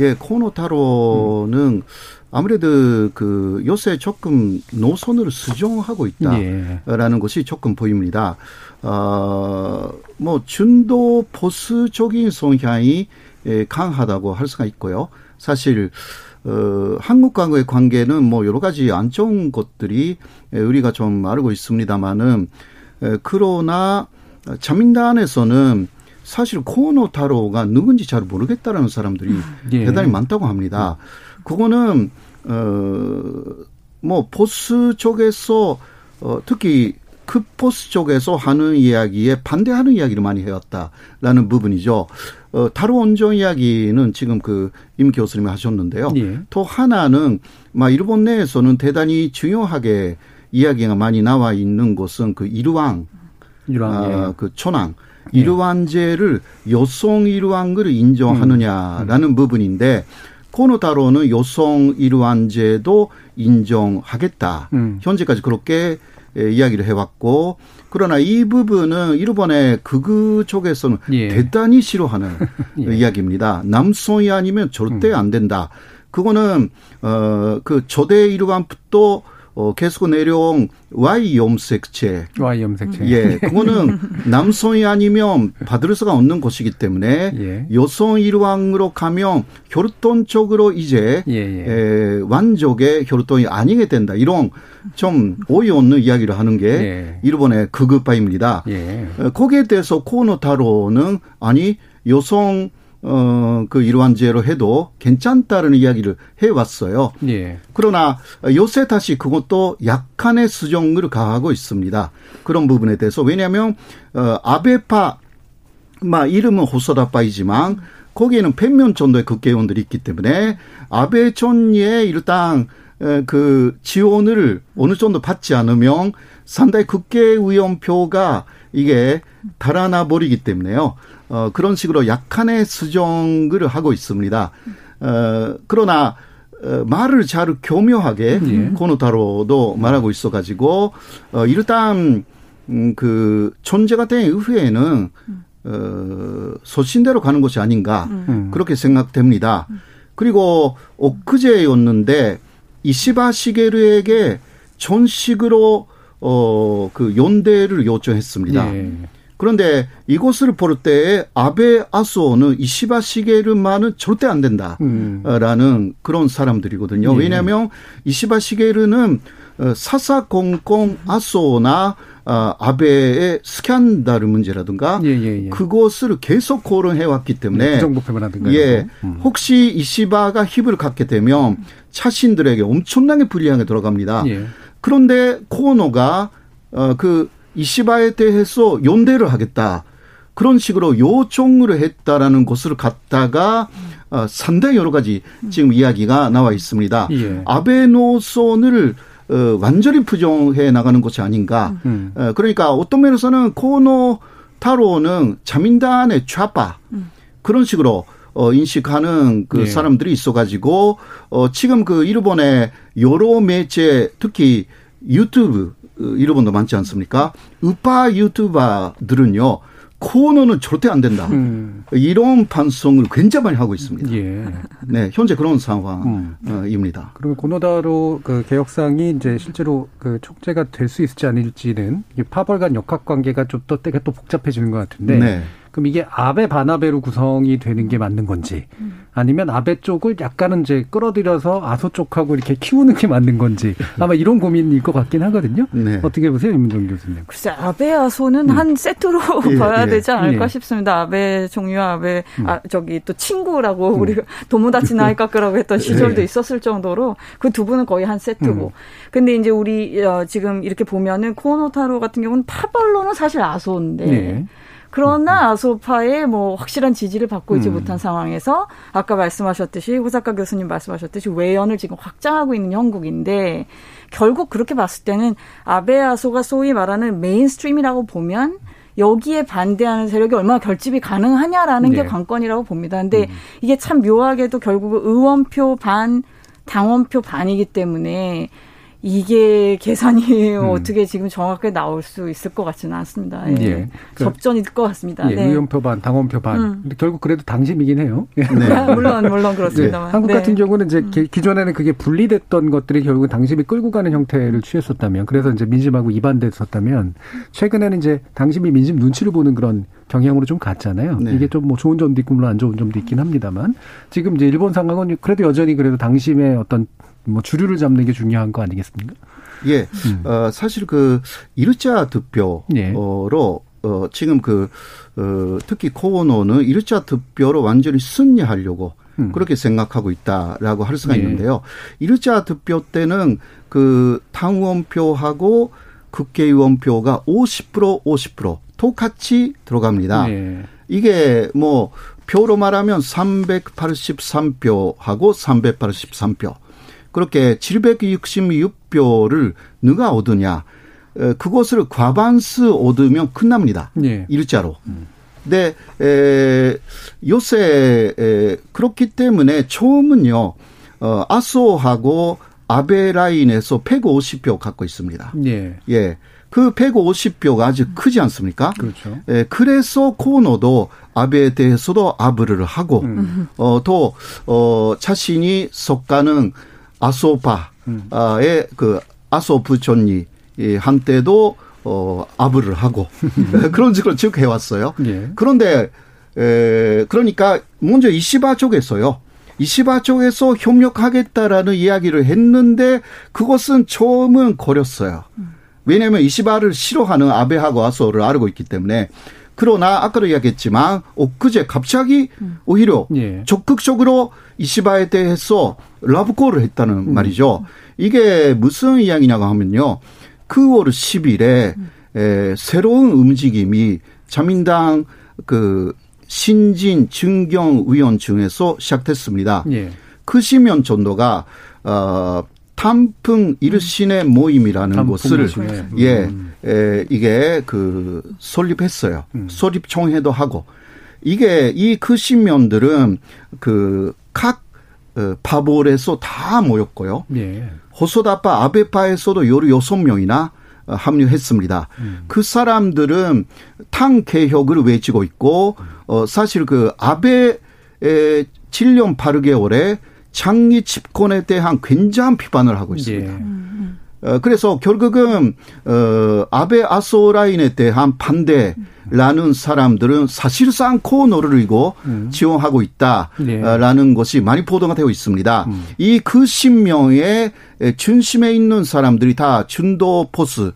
예, 코노타로는 음. 아무래도 그 요새 조금 노선을 수정하고 있다라는 예. 것이 조금 보입니다. 어, 뭐 중도 보수적인 성향이 강하다고 할 수가 있고요. 사실 어, 한국과의 관계는 뭐 여러 가지 안 좋은 것들이 우리가 좀 알고 있습니다만은 그러나 자민당에서는 사실 코노타로가 누군지 잘 모르겠다라는 사람들이 예. 대단히 많다고 합니다. 그거는 어, 뭐 보수 쪽에서 어, 특히 그 보수 쪽에서 하는 이야기에 반대하는 이야기를 많이 해왔다라는 부분이죠. 어, 탈원전 이야기는 지금 그 임 교수님이 하셨는데요. 예. 또 하나는 막 일본 내에서는 대단히 중요하게 이야기가 많이 나와 있는 것은 그 일왕, 일왕 아, 예. 그 초낭. 일왕제를 여성 일왕을 인정하느냐라는 음. 부분인데 코노타로는 여성 일왕제도 인정하겠다. 음. 현재까지 그렇게 이야기를 해왔고 그러나 이 부분은 일본의 극우 쪽에서는 예. 대단히 싫어하는 예. 이야기입니다. 남성이 아니면 절대 안 된다. 그거는 어, 그 조대 일왕부터 어, 계속 내려온 Y 염색체. Y 염색체. 예. 그거는 남성이 아니면 받을 수가 없는 것이기 때문에 예. 여성 일왕으로 가면 혈통적으로 이제 예, 예. 에, 완족의 혈통이 아니게 된다. 이런 좀 어이없는 이야기를 하는 게 예. 일본의 극우파입니다. 예. 거기에 대해서 코노타로는 아니 여성 어, 그 일환제로 해도 괜찮다는 이야기를 해왔어요. 예. 그러나 요새 다시 그것도 약간의 수정을 가하고 있습니다. 그런 부분에 대해서. 왜냐하면 어, 아베파 막 이름은 호소다파이지만 거기에는 백면 정도의 국회의원들이 있기 때문에 아베 총리의 일단 그 지원을 어느 정도 받지 않으면 상당히 국회의원표가 이게 달아나 버리기 때문에요. 어, 그런 식으로 약간의 수정을 하고 있습니다. 어, 그러나 어, 말을 잘 교묘하게 예. 고노타로도 말하고 있어가지고 어, 일단 음, 그 존재가 된 이후에는 어, 소신대로 가는 것이 아닌가 음. 그렇게 생각됩니다. 그리고 엊그제였는데 이시바 시게루에게 전식으로 어, 그 연대를 요청했습니다. 예. 그런데 이곳을 볼 때에 아베, 아소는 이시바 시게루만은 절대 안 된다라는 음. 그런 사람들이거든요. 예. 왜냐하면 이시바 시게루는 사사공공 아소나 아베의 스캔들 문제라든가 예, 예, 예. 그것을 계속 고론해왔기 때문에 부정부 표현하든가 예, 음. 혹시 이시바가 힘을 갖게 되면 자신들에게 엄청나게 불리하게 들어갑니다. 예. 그런데 코노가 어, 그 이시바에 대해서 연대를 하겠다. 그런 식으로 요청을 했다라는 것을 갖다가 상당히 여러 가지 지금 이야기가 나와 있습니다. 예. 아베 노선을 완전히 부정해 나가는 것이 아닌가. 음. 그러니까 어떤 면에서는 코노타로는 자민당의 좌파 음. 그런 식으로 어, 인식하는 그 예. 사람들이 있어가지고 어, 지금 그 일본의 여러 매체 특히 유튜브 일본도 많지 않습니까? 우파 유튜버들은요. 코너는 절대 안 된다. 음. 이런 반성을 굉장히 많이 하고 있습니다. 예. 네, 현재 그런 상황입니다. 음. 그리고 고노타로 그 개혁상이 이제 실제로 그 촉재가 될 수 있을지 아닐지는 파벌 간 역학 관계가 좀 더 때가 또 복잡해지는 것 같은데. 네. 그럼 이게 아베 반아베로 구성이 되는 게 맞는 건지 아니면 아베 쪽을 약간은 이제 끌어들여서 아소 쪽하고 이렇게 키우는 게 맞는 건지 아마 이런 고민일 것 같긴 하거든요. 네. 어떻게 보세요, 임은정 교수님? 글쎄, 아베 아소는 음. 한 세트로 예, 봐야 예. 되지 않을까 예. 싶습니다. 아베 종류와 아베 음. 아, 저기 또 친구라고 음. 우리 도모다치나 할까라고 했던 시절도 예. 있었을 정도로 그 두 분은 거의 한 세트고. 음. 근데 이제 우리 어, 지금 이렇게 보면은 고노타로 같은 경우는 파벌로는 사실 아소인데. 예. 그러나 아소파의 뭐 확실한 지지를 받고 있지 음. 못한 상황에서 아까 말씀하셨듯이 호사카 교수님 말씀하셨듯이 외연을 지금 확장하고 있는 형국인데 결국 그렇게 봤을 때는 아베 아소가 소위 말하는 메인스트림이라고 보면 여기에 반대하는 세력이 얼마나 결집이 가능하냐라는 네. 게 관건이라고 봅니다. 근데 음. 이게 참 묘하게도 결국은 의원표 반, 당원표 반이기 때문에 이게 계산이 음. 어떻게 지금 정확하게 나올 수 있을 것 같지는 않습니다. 예. 예. 접전일 것 같습니다. 예. 네. 의원표 반, 당원표 반. 음. 근데 결국 그래도 당심이긴 해요. 네. 물론 물론 그렇습니다만. 네. 한국 같은 네. 경우는 이제 음. 기존에는 그게 분리됐던 것들이 결국은 당심이 끌고 가는 형태를 취했었다면, 그래서 이제 민심하고 이반됐었다면, 최근에는 이제 당심이 민심 눈치를 보는 그런 경향으로 좀 갔잖아요. 네. 이게 좀 뭐 좋은 점도 있고 물론 안 좋은 점도 있긴 합니다만, 지금 이제 일본 상황은 그래도 여전히 그래도 당심의 어떤 뭐 주류를 잡는 게 중요한 거 아니겠습니까? 예, 음. 어, 사실 그 일자 득표로 예. 어, 지금 그 어, 특히 코노는 일자 득표로 완전히 승리하려고 음. 그렇게 생각하고 있다라고 할 수가 예. 있는데요. 일자 득표 때는 그 당원표하고 국회의원표가 오십 퍼센트 오십 퍼센트 똑같이 들어갑니다. 예. 이게 뭐 표로 말하면 삼백팔십삼 표하고 삼백팔십삼 표. 그렇게 칠백육십육 표를 누가 얻으냐. 그것을 과반수 얻으면 끝납니다. 네. 일자로. 음. 근데 에, 요새 에, 그렇기 때문에 처음은요. 어, 아소하고 아베 라인에서 백오십 표 갖고 있습니다. 네. 예. 그 백오십 표가 아주 크지 않습니까? 그렇죠. 예, 그래서 코노도 아베에 대해서도 아부를 하고 음. 어, 또 어, 자신이 속가는 아소파의 음. 그 아소 부촌이 한때도 어, 아부를 하고 그런 식으로 쭉 해왔어요. 예. 그런데 에, 그러니까 먼저 이시바 쪽에서요. 이시바 쪽에서 협력하겠다라는 이야기를 했는데 그것은 처음은 거렸어요. 왜냐하면 이시바를 싫어하는 아베하고 아소를 알고 있기 때문에. 그러나 아까도 이야기했지만 엊그제 갑자기 오히려 예. 적극적으로 이시바에 대해서 러브콜을 했다는 말이죠. 음. 이게 무슨 이야기냐고 하면요. 구월 십일에 음. 에, 새로운 움직임이 자민당 그 신진 중경위원 중에서 시작됐습니다. 예. 크시면 전도가 어, 탄풍 일신의 모임이라는 곳을 예, 예, 이게 그 설립했어요. 음. 설립총회도 하고 이게 이 크신면들은 그 각 파벌에서 다 모였고요. 예. 호소다파 아베파에서도 열여섯 명이나 합류했습니다. 음. 그 사람들은 당 개혁을 외치고 있고 어, 사실 그 아베의 칠 년 팔 개월에 장기 집권에 대한 굉장한 비판을 하고 있습니다. 예. 그래서 결국은 아베 아소 라인에 대한 반대라는 사람들은 사실상 코너를 이고 음. 지원하고 있다라는 예. 것이 많이 보도가 되고 있습니다. 음. 이 그 십 명의 중심에 있는 사람들이 다 중도 포스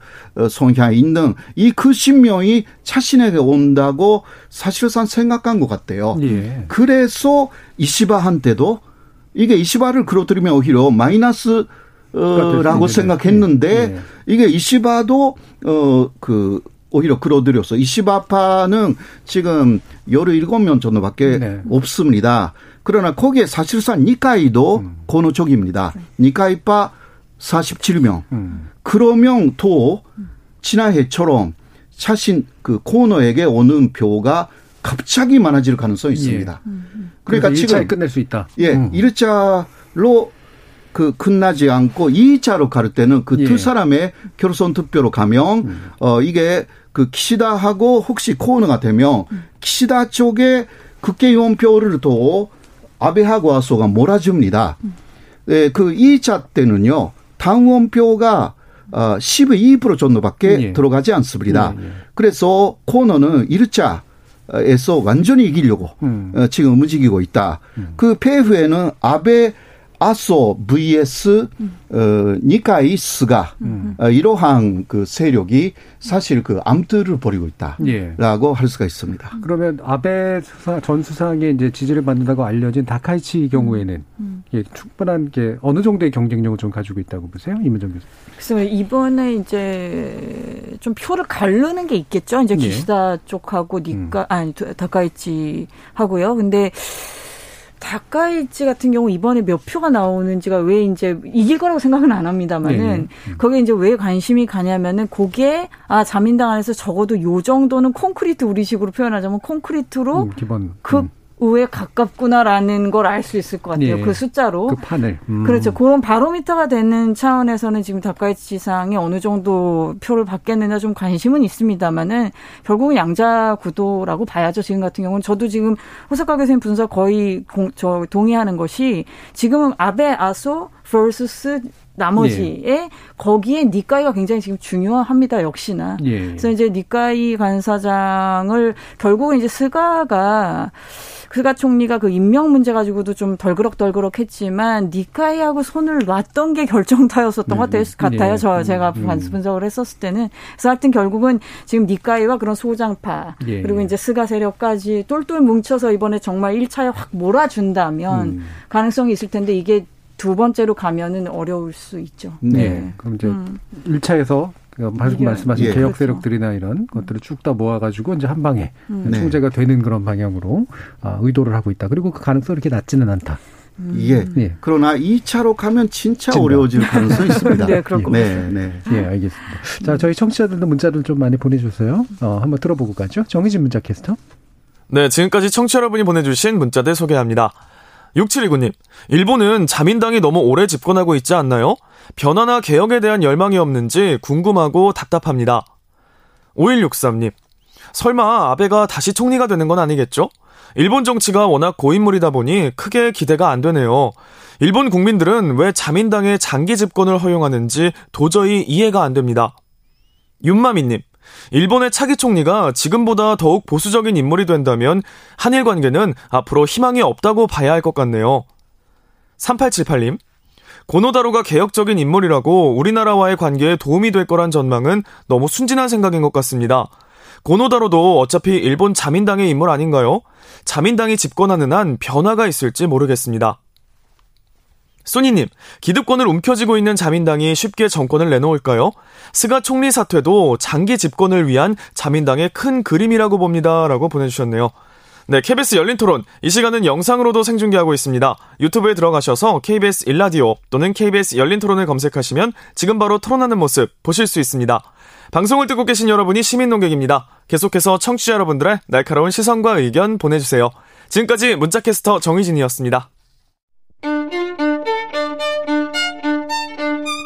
성향이 있는 이 그 십 명이 자신에게 온다고 사실상 생각한 것 같아요. 예. 그래서 이시바한테도 이게 이시바를 끌어들이면 오히려 마이너스라고 그러니까 생각했는데 네. 이게 이시바도 어, 그 오히려 끌어들였어. 이시바파는 지금 열일곱 명 정도밖에 네. 없습니다. 그러나 거기에 사실상 니카이도 음. 고노 쪽입니다. 니카이파 사십칠 명. 음. 그러면 또 지난해처럼 자신 그 코노에게 오는 표가 갑자기 많아질 가능성이 있습니다. 예. 음. 그러니까 지금 일 차에 끝낼 수 있다. 예, 음. 일 차로 그 끝나지 않고 이 차로 갈 때는 그 두 예. 사람의 결선 투표로 가면 음. 어 이게 그 기시다하고 혹시 코너가 되면 음. 기시다 쪽에 국회의원 표를 또 아베하고 아소가 몰아줍니다. 음. 예, 그 이 차 때는요 당원 표가 어, 십이 퍼센트 정도밖에 예. 들어가지 않습니다. 예, 예. 그래서 코너는 일 차에서 완전히 이기려고 음. 어, 지금 움직이고 있다. 음. 그 폐후에는 아베 아소 vs 어, 니카이 스가 음. 어, 이러한 그 세력이 사실 그 암투를 벌이고 있다라고 예. 할 수가 있습니다. 그러면 아베 수사, 전 수상의 이제 지지를 받는다고 알려진 다카이치 경우에는 음. 예, 충분한 게 어느 정도의 경쟁력을 좀 가지고 있다고 보세요, 임은정 교수? 글쎄요, 이번에 이제 좀 표를 가르는 게 있겠죠. 이제 기시다 예. 쪽하고 니카 음. 아니 다카이치 하고요. 근데 다카이치 같은 경우 이번에 몇 표가 나오는지가 왜 이제 이길 거라고 생각은 안 합니다만은 네. 거기에 이제 왜 관심이 가냐면은 거기에 아 자민당 안에서 적어도 요 정도는 콘크리트 우리식으로 표현하자면 콘크리트로 음, 기본. 그 의에 가깝구나라는 걸 알 수 있을 것 같아요. 예, 그 숫자로. 그 판을. 음. 그렇죠. 그런 바로미터가 되는 차원에서는 지금 다카이치상이 어느 정도 표를 받겠느냐 좀 관심은 있습니다만은 결국은 양자 구도라고 봐야죠. 지금 같은 경우는 저도 지금 호사카 교수님 분석 거의 공, 저 동의하는 것이 지금은 아베 아소 vs 나머지에 예. 거기에 니카이가 굉장히 지금 중요합니다. 역시나. 예. 그래서 이제 니카이 간사장을 결국은 이제 스가가 스가 총리가 그 임명 문제 가지고도 좀 덜그럭덜그럭 했지만 니카이하고 손을 놨던 게 결정타였었던 것 네, 같아요. 네, 저 제가 음, 분석을 했었을 때는. 그래서 하여튼 결국은 지금 니카이와 그런 소장파 예, 그리고 이제 스가 세력까지 똘똘 뭉쳐서 이번에 정말 일 차에 확 몰아준다면 음. 가능성이 있을 텐데 이게 두 번째로 가면은 어려울 수 있죠. 네. 네. 그럼 이제 음. 일 차에서 방금 말씀하신 예. 개혁 세력들이나 이런 것들을 쭉 다 모아가지고 이제 한 방에 음. 총재가 되는 그런 방향으로 의도를 하고 있다. 그리고 그 가능성이 이렇게 낮지는 않다. 음. 예. 예. 그러나 이 차로 가면 진짜 진다. 어려워질 가능성이 있습니다. 네, 그럴 것 같습니다. 네, 네. 예, 알겠습니다. 자, 저희 청취자들도 문자를 좀 많이 보내주세요. 어, 한번 들어보고 가죠. 정희진 문자 캐스터. 네, 지금까지 청취자 여러분이 보내주신 문자들 소개합니다. 육칠이구 님, 일본은 자민당이 너무 오래 집권하고 있지 않나요? 변화나 개혁에 대한 열망이 없는지 궁금하고 답답합니다. 오일육삼 님, 설마 아베가 다시 총리가 되는 건 아니겠죠? 일본 정치가 워낙 고인물이다 보니 크게 기대가 안 되네요. 일본 국민들은 왜 자민당의 장기 집권을 허용하는지 도저히 이해가 안 됩니다. 윤마미님, 일본의 차기 총리가 지금보다 더욱 보수적인 인물이 된다면 한일 관계는 앞으로 희망이 없다고 봐야 할 것 같네요. 삼팔칠팔 님, 고노타로가 개혁적인 인물이라고 우리나라와의 관계에 도움이 될 거란 전망은 너무 순진한 생각인 것 같습니다. 고노타로도 어차피 일본 자민당의 인물 아닌가요? 자민당이 집권하는 한 변화가 있을지 모르겠습니다. 소니님, 기득권을 움켜쥐고 있는 자민당이 쉽게 정권을 내놓을까요? 스가 총리 사퇴도 장기 집권을 위한 자민당의 큰 그림이라고 봅니다. 라고 보내주셨네요. 네, 케이비에스 열린 토론. 이 시간은 영상으로도 생중계하고 있습니다. 유튜브에 들어가셔서 케이비에스 일라디오 또는 케이비에스 열린 토론을 검색하시면 지금 바로 토론하는 모습 보실 수 있습니다. 방송을 듣고 계신 여러분이 시민 논객입니다. 계속해서 청취자 여러분들의 날카로운 시선과 의견 보내주세요. 지금까지 문자캐스터 정희진이었습니다.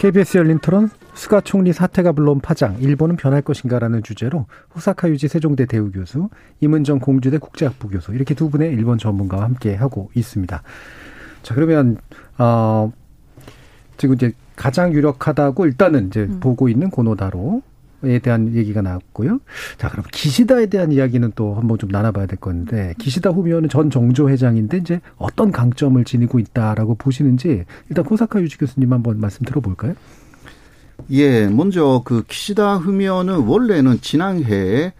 케이비에스 열린 토론, 스가 총리 사퇴가 물론 파장, 일본은 변할 것인가라는 주제로 호사카 유지 세종대 대우교수, 임은정 공주대 국제학부 교수 이렇게 두 분의 일본 전문가와 함께 하고 있습니다. 자, 그러면 어, 지금 이제 가장 유력하다고 일단은 이제 음. 보고 있는 고노다로에 대한 얘기가 나왔고요. 자, 그럼 기시다에 대한 이야기는 또 한번 좀 나눠봐야 될 건데, 기시다 후미오는 전 정조 회장인데 이제 어떤 강점을 지니고 있다라고 보시는지 일단 호사카 유지 교수님 한번 말씀 들어볼까요? 예, 먼저 그 기시다 후미오는 원래는 지난해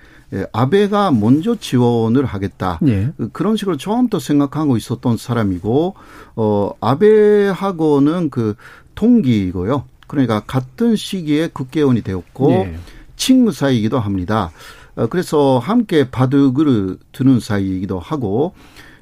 아베가 먼저 지원을 하겠다. 예. 그런 식으로 처음부터 생각하고 있었던 사람이고, 어, 아베하고는 그 동기이고요. 그러니까 같은 시기에 국회의원이 되었고, 예. 친구 사이이기도 합니다. 그래서 함께 바둑을 두는 사이이기도 하고,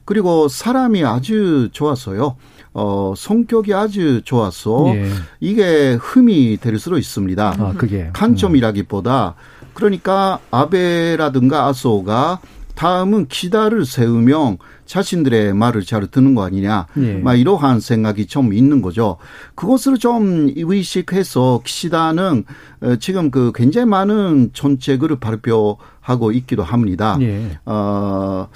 그리고 사람이 아주 좋아서요. 어, 성격이 아주 좋아서 예. 이게 흠이 될 수도 있습니다. 아, 그게. 강점이라기보다. 그러니까 아베라든가 아소가 다음은 기다를 세우면 자신들의 말을 잘 듣는 거 아니냐. 예. 막 이러한 생각이 좀 있는 거죠. 그것을 좀 의식해서 기시다는 지금 그 굉장히 많은 정책을 발표하고 있기도 합니다. 예. 어,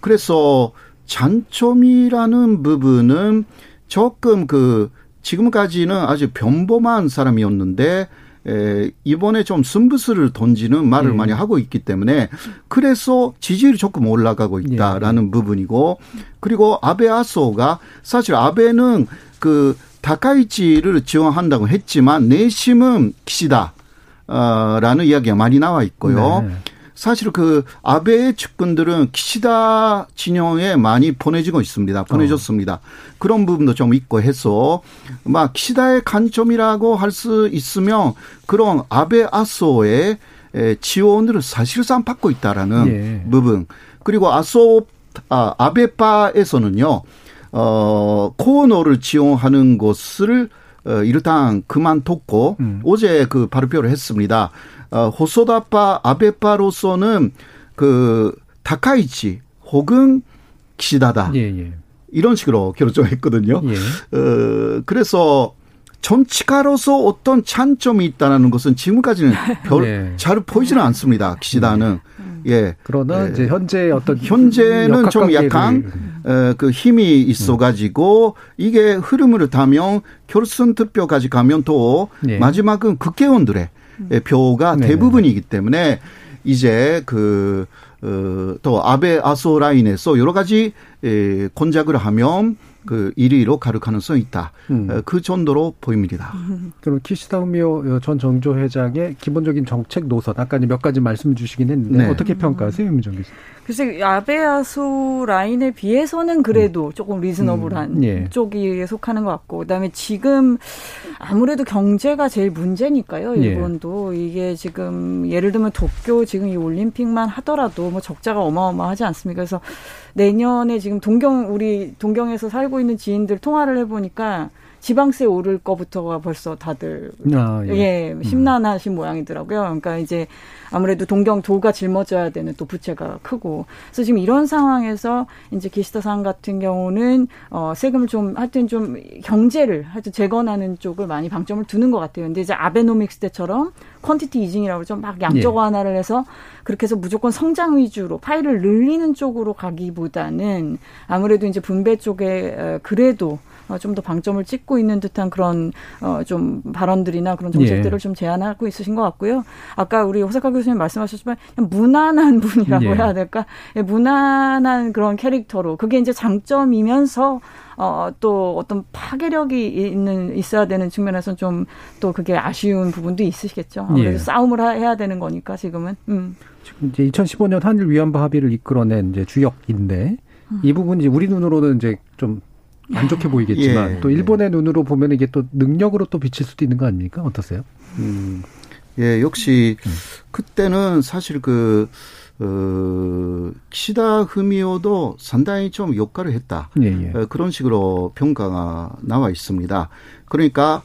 그래서 장점이라는 부분은 조금 그 지금까지는 아주 변범한 사람이었는데 에, 이번에 좀 승부수를 던지는 말을 예. 많이 하고 있기 때문에 그래서 지지율이 조금 올라가고 있다라는 예. 부분이고, 그리고 아베 아소가 사실 아베는 그 다카이치를 지원한다고 했지만 내심은 기시다라는 이야기가 많이 나와 있고요. 네. 사실 그 아베의 측근들은 기시다 진영에 많이 보내지고 있습니다. 보내졌습니다. 어. 그런 부분도 좀 있고 해서 막 기시다의 관점이라고 할 수 있으면 그런 아베 아소의 지원을 사실상 받고 있다라는 예. 부분. 그리고 아소 아, 아베파에서는요, 어, 코노를 지원하는 것을 어, 일단 그만뒀고 음. 어제 그 발표를 했습니다. 어, 호소다파 아베파로서는 그 다카이치 혹은 기시다다 예, 예. 이런 식으로 결정했거든요. 예. 어, 그래서 정치가로서 어떤 찬점이 있다는 것은 지금까지는 별, 예. 잘 보이지는 않습니다. 기시다는 예. 예. 그러나 예. 이제 현재 어떤 현재는 좀 약간 에, 그 힘이 있어가지고 음. 이게 흐름을 타면 결선 투표까지 가면 또 예. 마지막은 국회의원들의 표가 네. 대부분이기 때문에 이제 그 또 아베 아소 라인에서 여러 가지 권작을 하면 그 일 위로 가를 가능성이 있다. 음. 그 정도로 보입니다. 그럼 기시다 후미오 전 정조회장의 기본적인 정책 노선 아까 몇 가지 말씀 주시긴 했는데 네. 어떻게 평가하세요, 임은정 기자? 글쎄 아베 아소 라인에 비해서는 그래도 음. 조금 리즈너블한 음. 예. 쪽에 속하는 것 같고, 그다음에 지금 아무래도 경제가 제일 문제니까요. 일본도 예. 이게 지금 예를 들면 도쿄 지금 이 올림픽만 하더라도 뭐 적자가 어마어마하지 않습니까? 그래서 내년에 지금 동경 우리 동경에서 살고 있는 지인들 통화를 해보니까 지방세 오를 거부터가 벌써 다들 아, 예. 예 심란하신 음. 모양이더라고요. 그러니까 이제 아무래도 동경도가 짊어져야 되는 또 부채가 크고, 그래서 지금 이런 상황에서 이제 기시다상 같은 경우는 어, 세금을 좀 하여튼 좀 경제를 하여튼 재건하는 쪽을 많이 방점을 두는 것 같아요. 근데 이제 아베노믹스 때처럼 퀀티티 이징이라고 좀 막 양적 완화를 해서 그렇게 해서 무조건 성장 위주로 파일을 늘리는 쪽으로 가기보다는 아무래도 이제 분배 쪽에 그래도 좀 더 방점을 찍고 있는 듯한 그런 어, 좀 발언들이나 그런 정책들을 예. 좀 제안하고 있으신 것 같고요. 아까 우리 호사카 교수님 말씀하셨지만 그냥 무난한 분이라고 예. 해야 될까? 예, 무난한 그런 캐릭터로 그게 이제 장점이면서 어, 또 어떤 파괴력이 있는 있어야 되는 측면에서는 좀 또 그게 아쉬운 부분도 있으시겠죠. 아무래도 예. 싸움을 하, 해야 되는 거니까 지금은. 음. 지금 이제 이천십오 년 한일 위안부 합의를 이끌어낸 이제 주역인데 음. 이 부분 이제 우리 눈으로는 이제 좀 안 좋게 보이겠지만 예, 또 일본의 예. 눈으로 보면 이게 또 능력으로 또 비칠 수도 있는 거 아닙니까? 어떠세요? 음, 예, 역시 음. 그때는 사실 그 어, 기시다 후미오도 상당히 좀 역할을 했다. 예, 예. 그런 식으로 평가가 나와 있습니다. 그러니까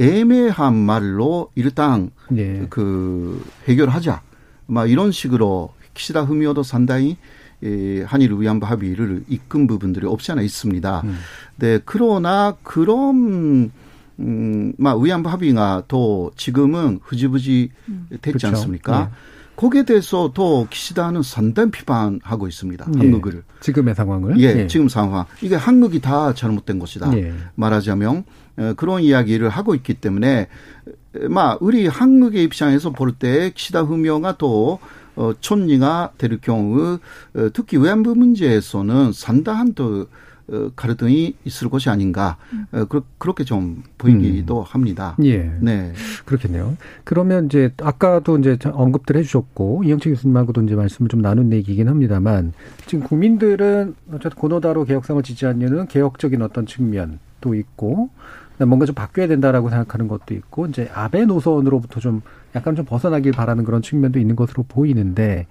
애매한 말로 일단 예. 그 해결하자. 막 이런 식으로 기시다 후미오도 상당히 한일 위안부 합의를 이끈 부분들이 없지 않아 있습니다. 음. 네, 그러나 그런 음, 막 위안부 합의가 또 지금은 흐지부지 음. 됐지 그렇죠. 않습니까? 예. 거기에 대해서 또 기시다는 상당히 비판하고 있습니다. 예. 한국을. 지금의 상황을. 예, 예, 지금 상황. 이게 한국이 다 잘못된 것이다. 예. 말하자면 그런 이야기를 하고 있기 때문에 막 우리 한국의 입장에서 볼 때 기시다 후미오가 또 어, 촌리가 될 경우, 특히 외안부 문제에서는 상당한 또 가르등이 있을 것이 아닌가 음. 그렇게 좀 보이기도 음. 합니다. 예, 네, 그렇겠네요. 그러면 이제 아까도 이제 언급들 해주셨고 이영채 교수님하고도 이제 말씀을 좀 나눈 얘기이긴 합니다만 지금 국민들은 어쨌든 고노다로 개혁상을 지지한 이유는 개혁적인 어떤 측면도 있고 뭔가 좀 바뀌어야 된다라고 생각하는 것도 있고 이제 아베 노선으로부터 좀 약간 좀 벗어나길 바라는 그런 측면도 있는 것으로 보이는데.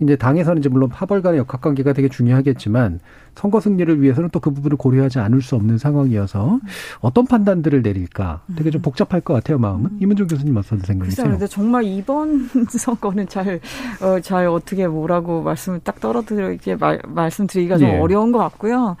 이제 당에서는 이제 물론 파벌 간의 역학관계가 되게 중요하겠지만 선거 승리를 위해서는 또 그 부분을 고려하지 않을 수 없는 상황이어서 어떤 판단들을 내릴까 되게 좀 복잡할 것 같아요, 마음은. 음. 임은정 교수님 어떤 생각이세요? 그런데 정말 이번 선거는 잘, 어, 잘 어떻게 뭐라고 말씀을 딱 떨어뜨리게 말, 말씀드리기가 좀 예. 어려운 것 같고요.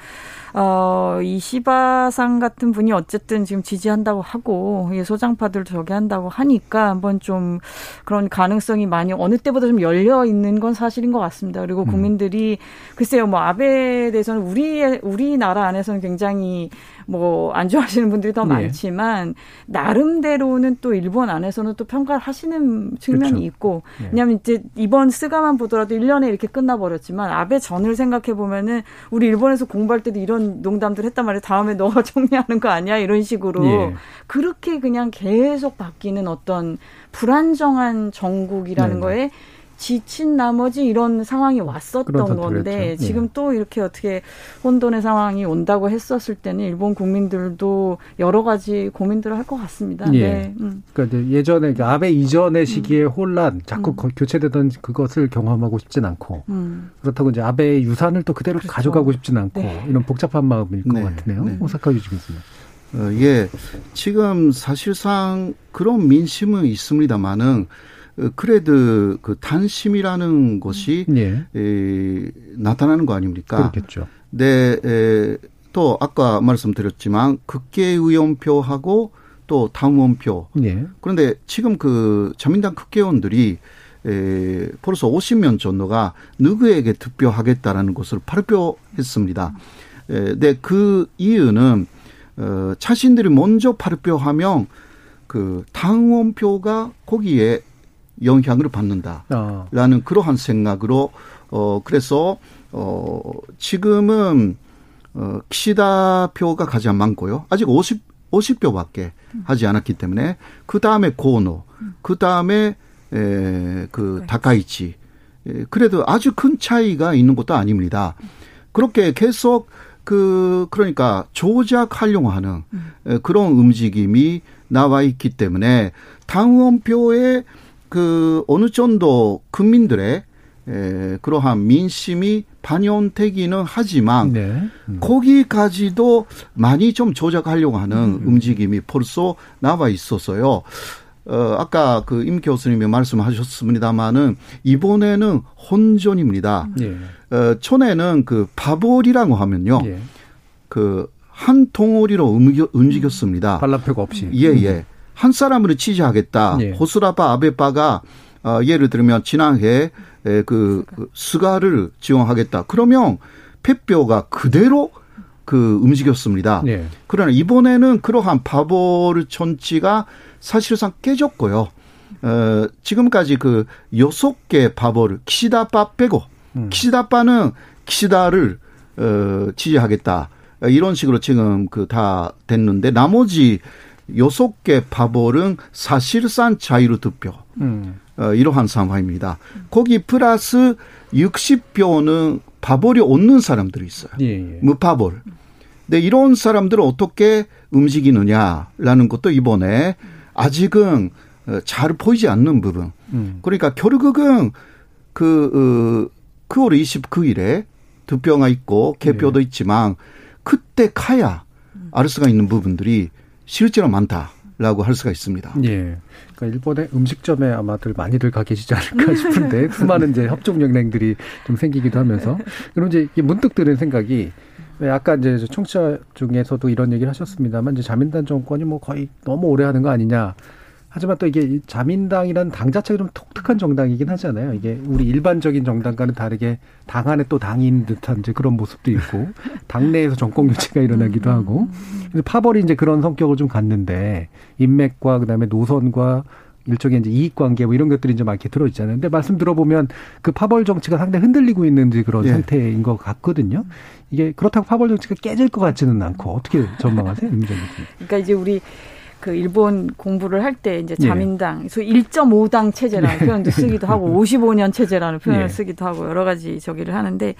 어, 이시바상 같은 분이 어쨌든 지금 지지한다고 하고 소장파들 저기 한다고 하니까 한번 좀 그런 가능성이 많이 어느 때보다 좀 열려 있는 건 사실인 것 같습니다. 그리고 국민들이 음. 글쎄요, 뭐 아베에 대해서는 우리 우리나라 안에서는 굉장히 뭐 안 좋아하시는 분들이 더 네. 많지만 나름대로는 또 일본 안에서는 또 평가를 하시는 측면이 그렇죠. 있고 네. 왜냐하면 이제 이번 스가만 보더라도 일 년에 이렇게 끝나버렸지만 아베 전을 생각해 보면은 우리 일본에서 공부할 때도 이런 농담들 했단 말이에요. 다음에 너가 정리하는 거 아니야? 이런 식으로. 예. 그렇게 그냥 계속 바뀌는 어떤 불안정한 정국이라는 네. 거에 지친 나머지 이런 상황이 왔었던 건데 그랬죠. 지금 예. 또 이렇게 어떻게 혼돈의 상황이 온다고 했었을 때는 일본 국민들도 여러 가지 고민들을 할 것 같습니다. 예. 네. 음. 그러니까 예전에 그러니까 아베 이전의 시기의 음. 혼란, 자꾸 음. 교체되던 그것을 경험하고 싶진 않고 음. 그렇다고 이제 아베의 유산을 또 그대로 그렇죠. 가져가고 싶진 않고 네. 이런 복잡한 마음일 네. 것 같네요. 네. 호사카 유지 교수님. 어, 예. 지금 사실상 그런 민심은 있습니다만은. 그래도 그 단심이라는 것이 네. 에, 나타나는 거 아닙니까? 그렇겠죠. 네, 에, 또 아까 말씀드렸지만 국회의원표하고 또 당원표. 네. 그런데 지금 그 자민당 국회의원들이 에, 벌써 오십 명 정도가 누구에게 투표하겠다라는 것을 발표했습니다. 에, 네, 그 이유는 어, 자신들이 먼저 발표하면 그 당원표가 거기에 영향을 받는다라는 어. 그러한 생각으로 어 그래서 어 지금은 어 기시다 표가 가장 많고요. 아직 오십 오십 표밖에 음. 하지 않았기 때문에 그다음에 고노, 음. 그다음에 에, 그 다카이치. 에, 그래도 아주 큰 차이가 있는 것도 아닙니다. 그렇게 계속 그 그러니까 조작하려고 하는 음. 에, 그런 움직임이 나와 있기 때문에 당원표에 그 어느 정도 국민들의 에, 그러한 민심이 반영되기는 하지만 네. 음. 거기까지도 많이 좀 조작하려고 하는 음. 움직임이 벌써 나와 있어서요. 어, 아까 그 임 교수님이 말씀하셨습니다마는 이번에는 혼전입니다. 음. 어, 전에는 그 파벌이라고 하면요, 예. 그 한 통오리로 움직였, 움직였습니다. 반란표가 없이. 예예. 예. 한 사람으로 지지하겠다. 예. 호소다파 아베파가 어, 예를 들면 지난해 에, 그 스가를 지원하겠다. 그러면 패표가 그대로 그 움직였습니다. 예. 그러나 이번에는 그러한 파벌 전치가 사실상 깨졌고요. 어, 지금까지 그 여섯 개 파벌 기시다파 빼고 음. 기시다파는 기시다를 어, 지지하겠다. 이런 식으로 지금 그 다 됐는데 나머지 여섯 개 파벌은 사실상 자유로 투표 음. 어, 이러한 상황입니다. 거기 플러스 육십 표는 파벌이 없는 사람들이 있어요. 예, 예. 무파벌. 근데 이런 사람들을 어떻게 움직이느냐라는 것도 이번에 아직은 잘 보이지 않는 부분. 음. 그러니까 결국은 그 어, 구월 이십구일에 투표가 있고 개표도 예. 있지만 그때 가야 알 수가 있는 부분들이. 실제로 많다라고 할 수가 있습니다. 예. 그러니까 일본의 음식점에 아마들 많이들 가 계시지 않을까 싶은데 수많은 이제 협종 영냉들이 좀 생기기도 하면서 그럼 이제 문득 드는 생각이 아까 이제 청취자 중에서도 이런 얘기를 하셨습니다만 이제 자민당 정권이 뭐 거의 너무 오래 하는 거 아니냐. 하지만 또 이게 자민당이라는 당 자체가 좀 독특한 정당이긴 하잖아요. 이게 우리 일반적인 정당과는 다르게 당 안에 또 당이 있는 듯한 이제 그런 모습도 있고 당내에서 정권 교체가 일어나기도 하고 파벌이 이제 그런 성격을 좀 갖는데 인맥과 그다음에 노선과 일종의 이제 이익관계 뭐 이런 것들이 이제 막 이렇게 들어있잖아요. 근데 말씀 들어보면 그 파벌 정치가 상당히 흔들리고 있는 그런 예. 상태인 것 같거든요. 이게 그렇다고 파벌 정치가 깨질 것 같지는 않고 어떻게 전망하세요, 임정 교수님? 그러니까 이제 우리 그 일본 공부를 할 때 이제 자민당, 예. 소위 일점오당 체제라는 표현도 쓰기도 하고 오십오년 체제라는 표현을 예. 쓰기도 하고 여러 가지 저기를 하는데.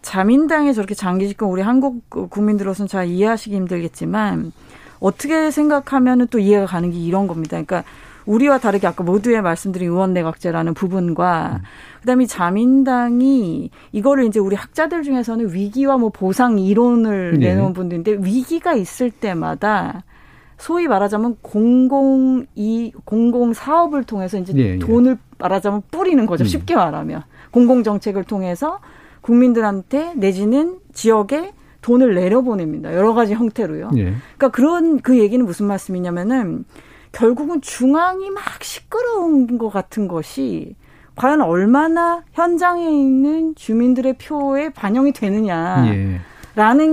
자민당이 저렇게 장기 집권 우리 한국 국민들로서는 잘 이해하시기 힘들겠지만 어떻게 생각하면 또 이해가 가는 게 이런 겁니다. 그러니까 우리와 다르게 아까 모두의 말씀드린 의원내각제라는 부분과 그다음에 자민당이 이거를 이제 우리 학자들 중에서는 위기와 뭐 보상 이론을 내놓은 분들인데 위기가 있을 때마다 소위 말하자면 공공이 공공 사업을 통해서 이제 예, 돈을 말하자면 뿌리는 거죠. 쉽게 말하면 공공 정책을 통해서. 국민들한테 내지는 지역에 돈을 내려보냅니다. 여러 가지 형태로요. 예. 그러니까 그런 그 얘기는 무슨 말씀이냐면은 결국은 중앙이 막 시끄러운 것 같은 것이 과연 얼마나 현장에 있는 주민들의 표에 반영이 되느냐라는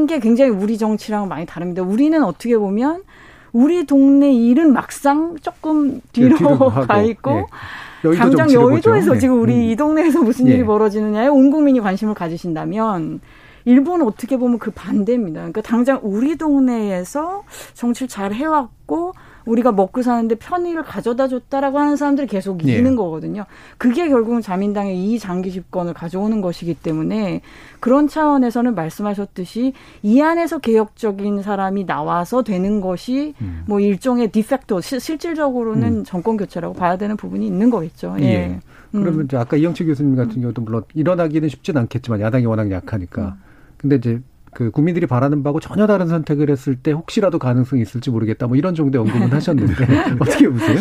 예. 게 굉장히 우리 정치랑 많이 다릅니다. 우리는 어떻게 보면 우리 동네 일은 막상 조금 뒤로, 뒤로 가 있고 예. 여의도 당장 여의도에서 보죠. 지금 우리 음. 이 동네에서 무슨 일이 예. 벌어지느냐에 온 국민이 관심을 가지신다면 일본은 어떻게 보면 그 반대입니다. 그러니까 당장 우리 동네에서 정치를 잘 해왔고 우리가 먹고 사는데 편의를 가져다 줬다라고 하는 사람들이 계속 이기는 예. 거거든요. 그게 결국은 자민당의 이 장기 집권을 가져오는 것이기 때문에 그런 차원에서는 말씀하셨듯이 이 안에서 개혁적인 사람이 나와서 되는 것이 음. 뭐 일종의 디팩토 시, 실질적으로는 음. 정권 교체라고 봐야 되는 부분이 있는 거겠죠. 예. 예. 음. 그러면 이제 아까 이영채 교수님 같은 경우도 물론 일어나기는 쉽진 않겠지만 야당이 워낙 약하니까. 음. 근데 이제 그 국민들이 바라는 바하고 전혀 다른 선택을 했을 때 혹시라도 가능성이 있을지 모르겠다. 뭐 이런 정도의 언급은 하셨는데 어떻게 보세요?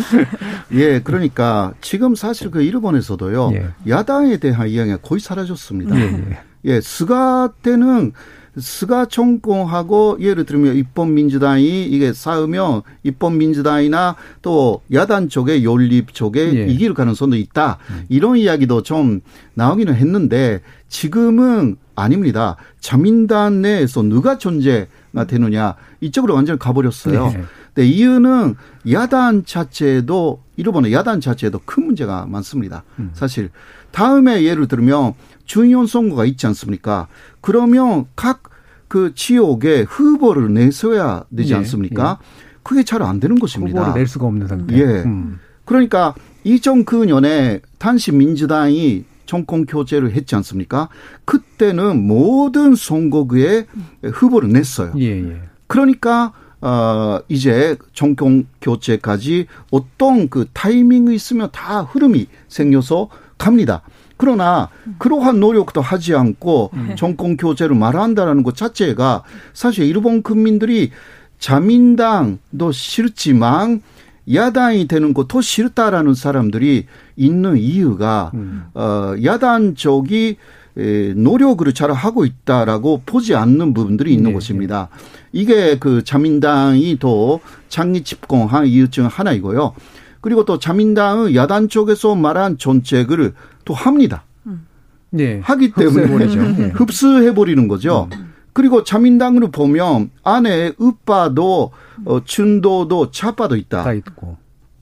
예, 그러니까 지금 사실 그 일본에서도요. 예. 야당에 대한 이야기가 거의 사라졌습니다. 예, 예 스가 때는 스가 정권하고 예를 들면 입헌민주당이 이게 싸우면 입헌민주당이나 또 야당 쪽에 연립 쪽에 예. 이길 가능성도 있다. 음. 이런 이야기도 좀 나오기는 했는데 지금은 아닙니다. 자민당 내에서 누가 존재가 되느냐 이쪽으로 완전히 가버렸어요. 네. 근데 이유는 야당 자체도 일본의 야당 자체도 큰 문제가 많습니다. 음. 사실 다음에 예를 들면 중요한 선거가 있지 않습니까? 그러면 각 그 지역에 후보를 내세워야 되지 네. 않습니까? 네. 그게 잘 안 되는 것입니다. 후보를 낼 수가 없는 상태. 예. 음. 그러니까 이천구년에 당시 민주당이 정권 교체를 했지 않습니까? 그때는 모든 선거구에 후보를 냈어요. 예, 예. 그러니까 어, 이제 정권 교체까지 어떤 그 타이밍이 있으면 다 흐름이 생겨서 갑니다. 그러나 그러한 노력도 하지 않고 정권 교체를 말한다라는 것 자체가 사실 일본 국민들이 자민당도 싫지만 야당이 되는 것도 싫다라는 사람들이 있는 이유가 음. 어, 야당 쪽이 노력을 잘 하고 있다라고 보지 않는 부분들이 있는 네. 것입니다. 이게 그 자민당이 더 장기 집권한 이유 중 하나이고요. 그리고 또 자민당은 야당 쪽에서 말한 정책을 또 합니다. 음. 네. 하기 때문에 흡수해버리는 거죠. 음. 그리고 자민당으로 보면 안에 우파도 어, 중도도 좌파도 있다. 다 있고.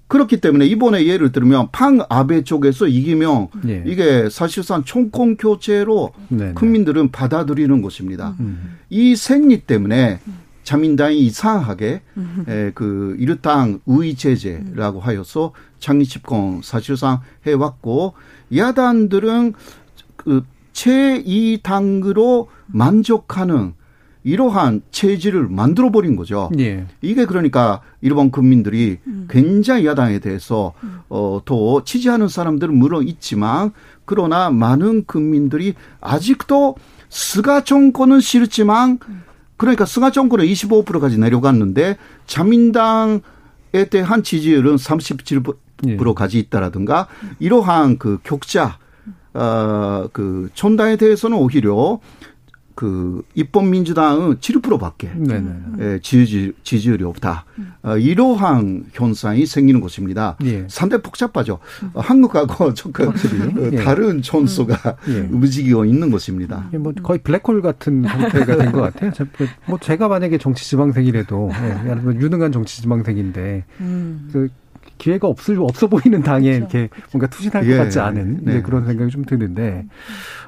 그렇기 때문에 이번에 예를 들면 판 아베 쪽에서 이기면 예. 이게 사실상 정권 교체로 네네. 국민들은 받아들이는 것입니다. 음. 이 생리 때문에 자민당이 이상하게 음. 에, 그 일당 우위 체제라고 하여서 장기 집권 사실상 해왔고 야당들은 그 제이 당으로 만족하는 이러한 체질을 만들어버린 거죠. 예. 이게 그러니까 일본 국민들이 음. 굉장히 야당에 대해서 음. 어, 더 지지하는 사람들은 물론 있지만 그러나 많은 국민들이 아직도 스가 정권은 싫지만 그러니까 스가 정권은 이십오 퍼센트까지 내려갔는데 자민당에 대한 지지율은 삼십칠 퍼센트까지 있다라든가 이러한 그 격차 어, 그 전당에 대해서는 오히려 그 입헌민주당은 칠 퍼센트밖에 예, 지지, 지지율이 없다. 음. 어, 이러한 현상이 생기는 것입니다. 예. 상당히 복잡하죠. 음. 어, 한국하고 조금 어, 예. 다른 전소가 예. 움직이고 있는 것입니다. 예, 뭐 거의 블랙홀 같은 상태가 된 것 같아요. 뭐 제가 만약에 정치 지망생이라도 예, 유능한 정치 지망생인데 음. 그 기회가 없을, 없어 보이는 당에 그렇죠. 이렇게 그렇죠. 뭔가 투신할 예. 것 같지 않은 네. 이제 그런 생각이 좀 드는데,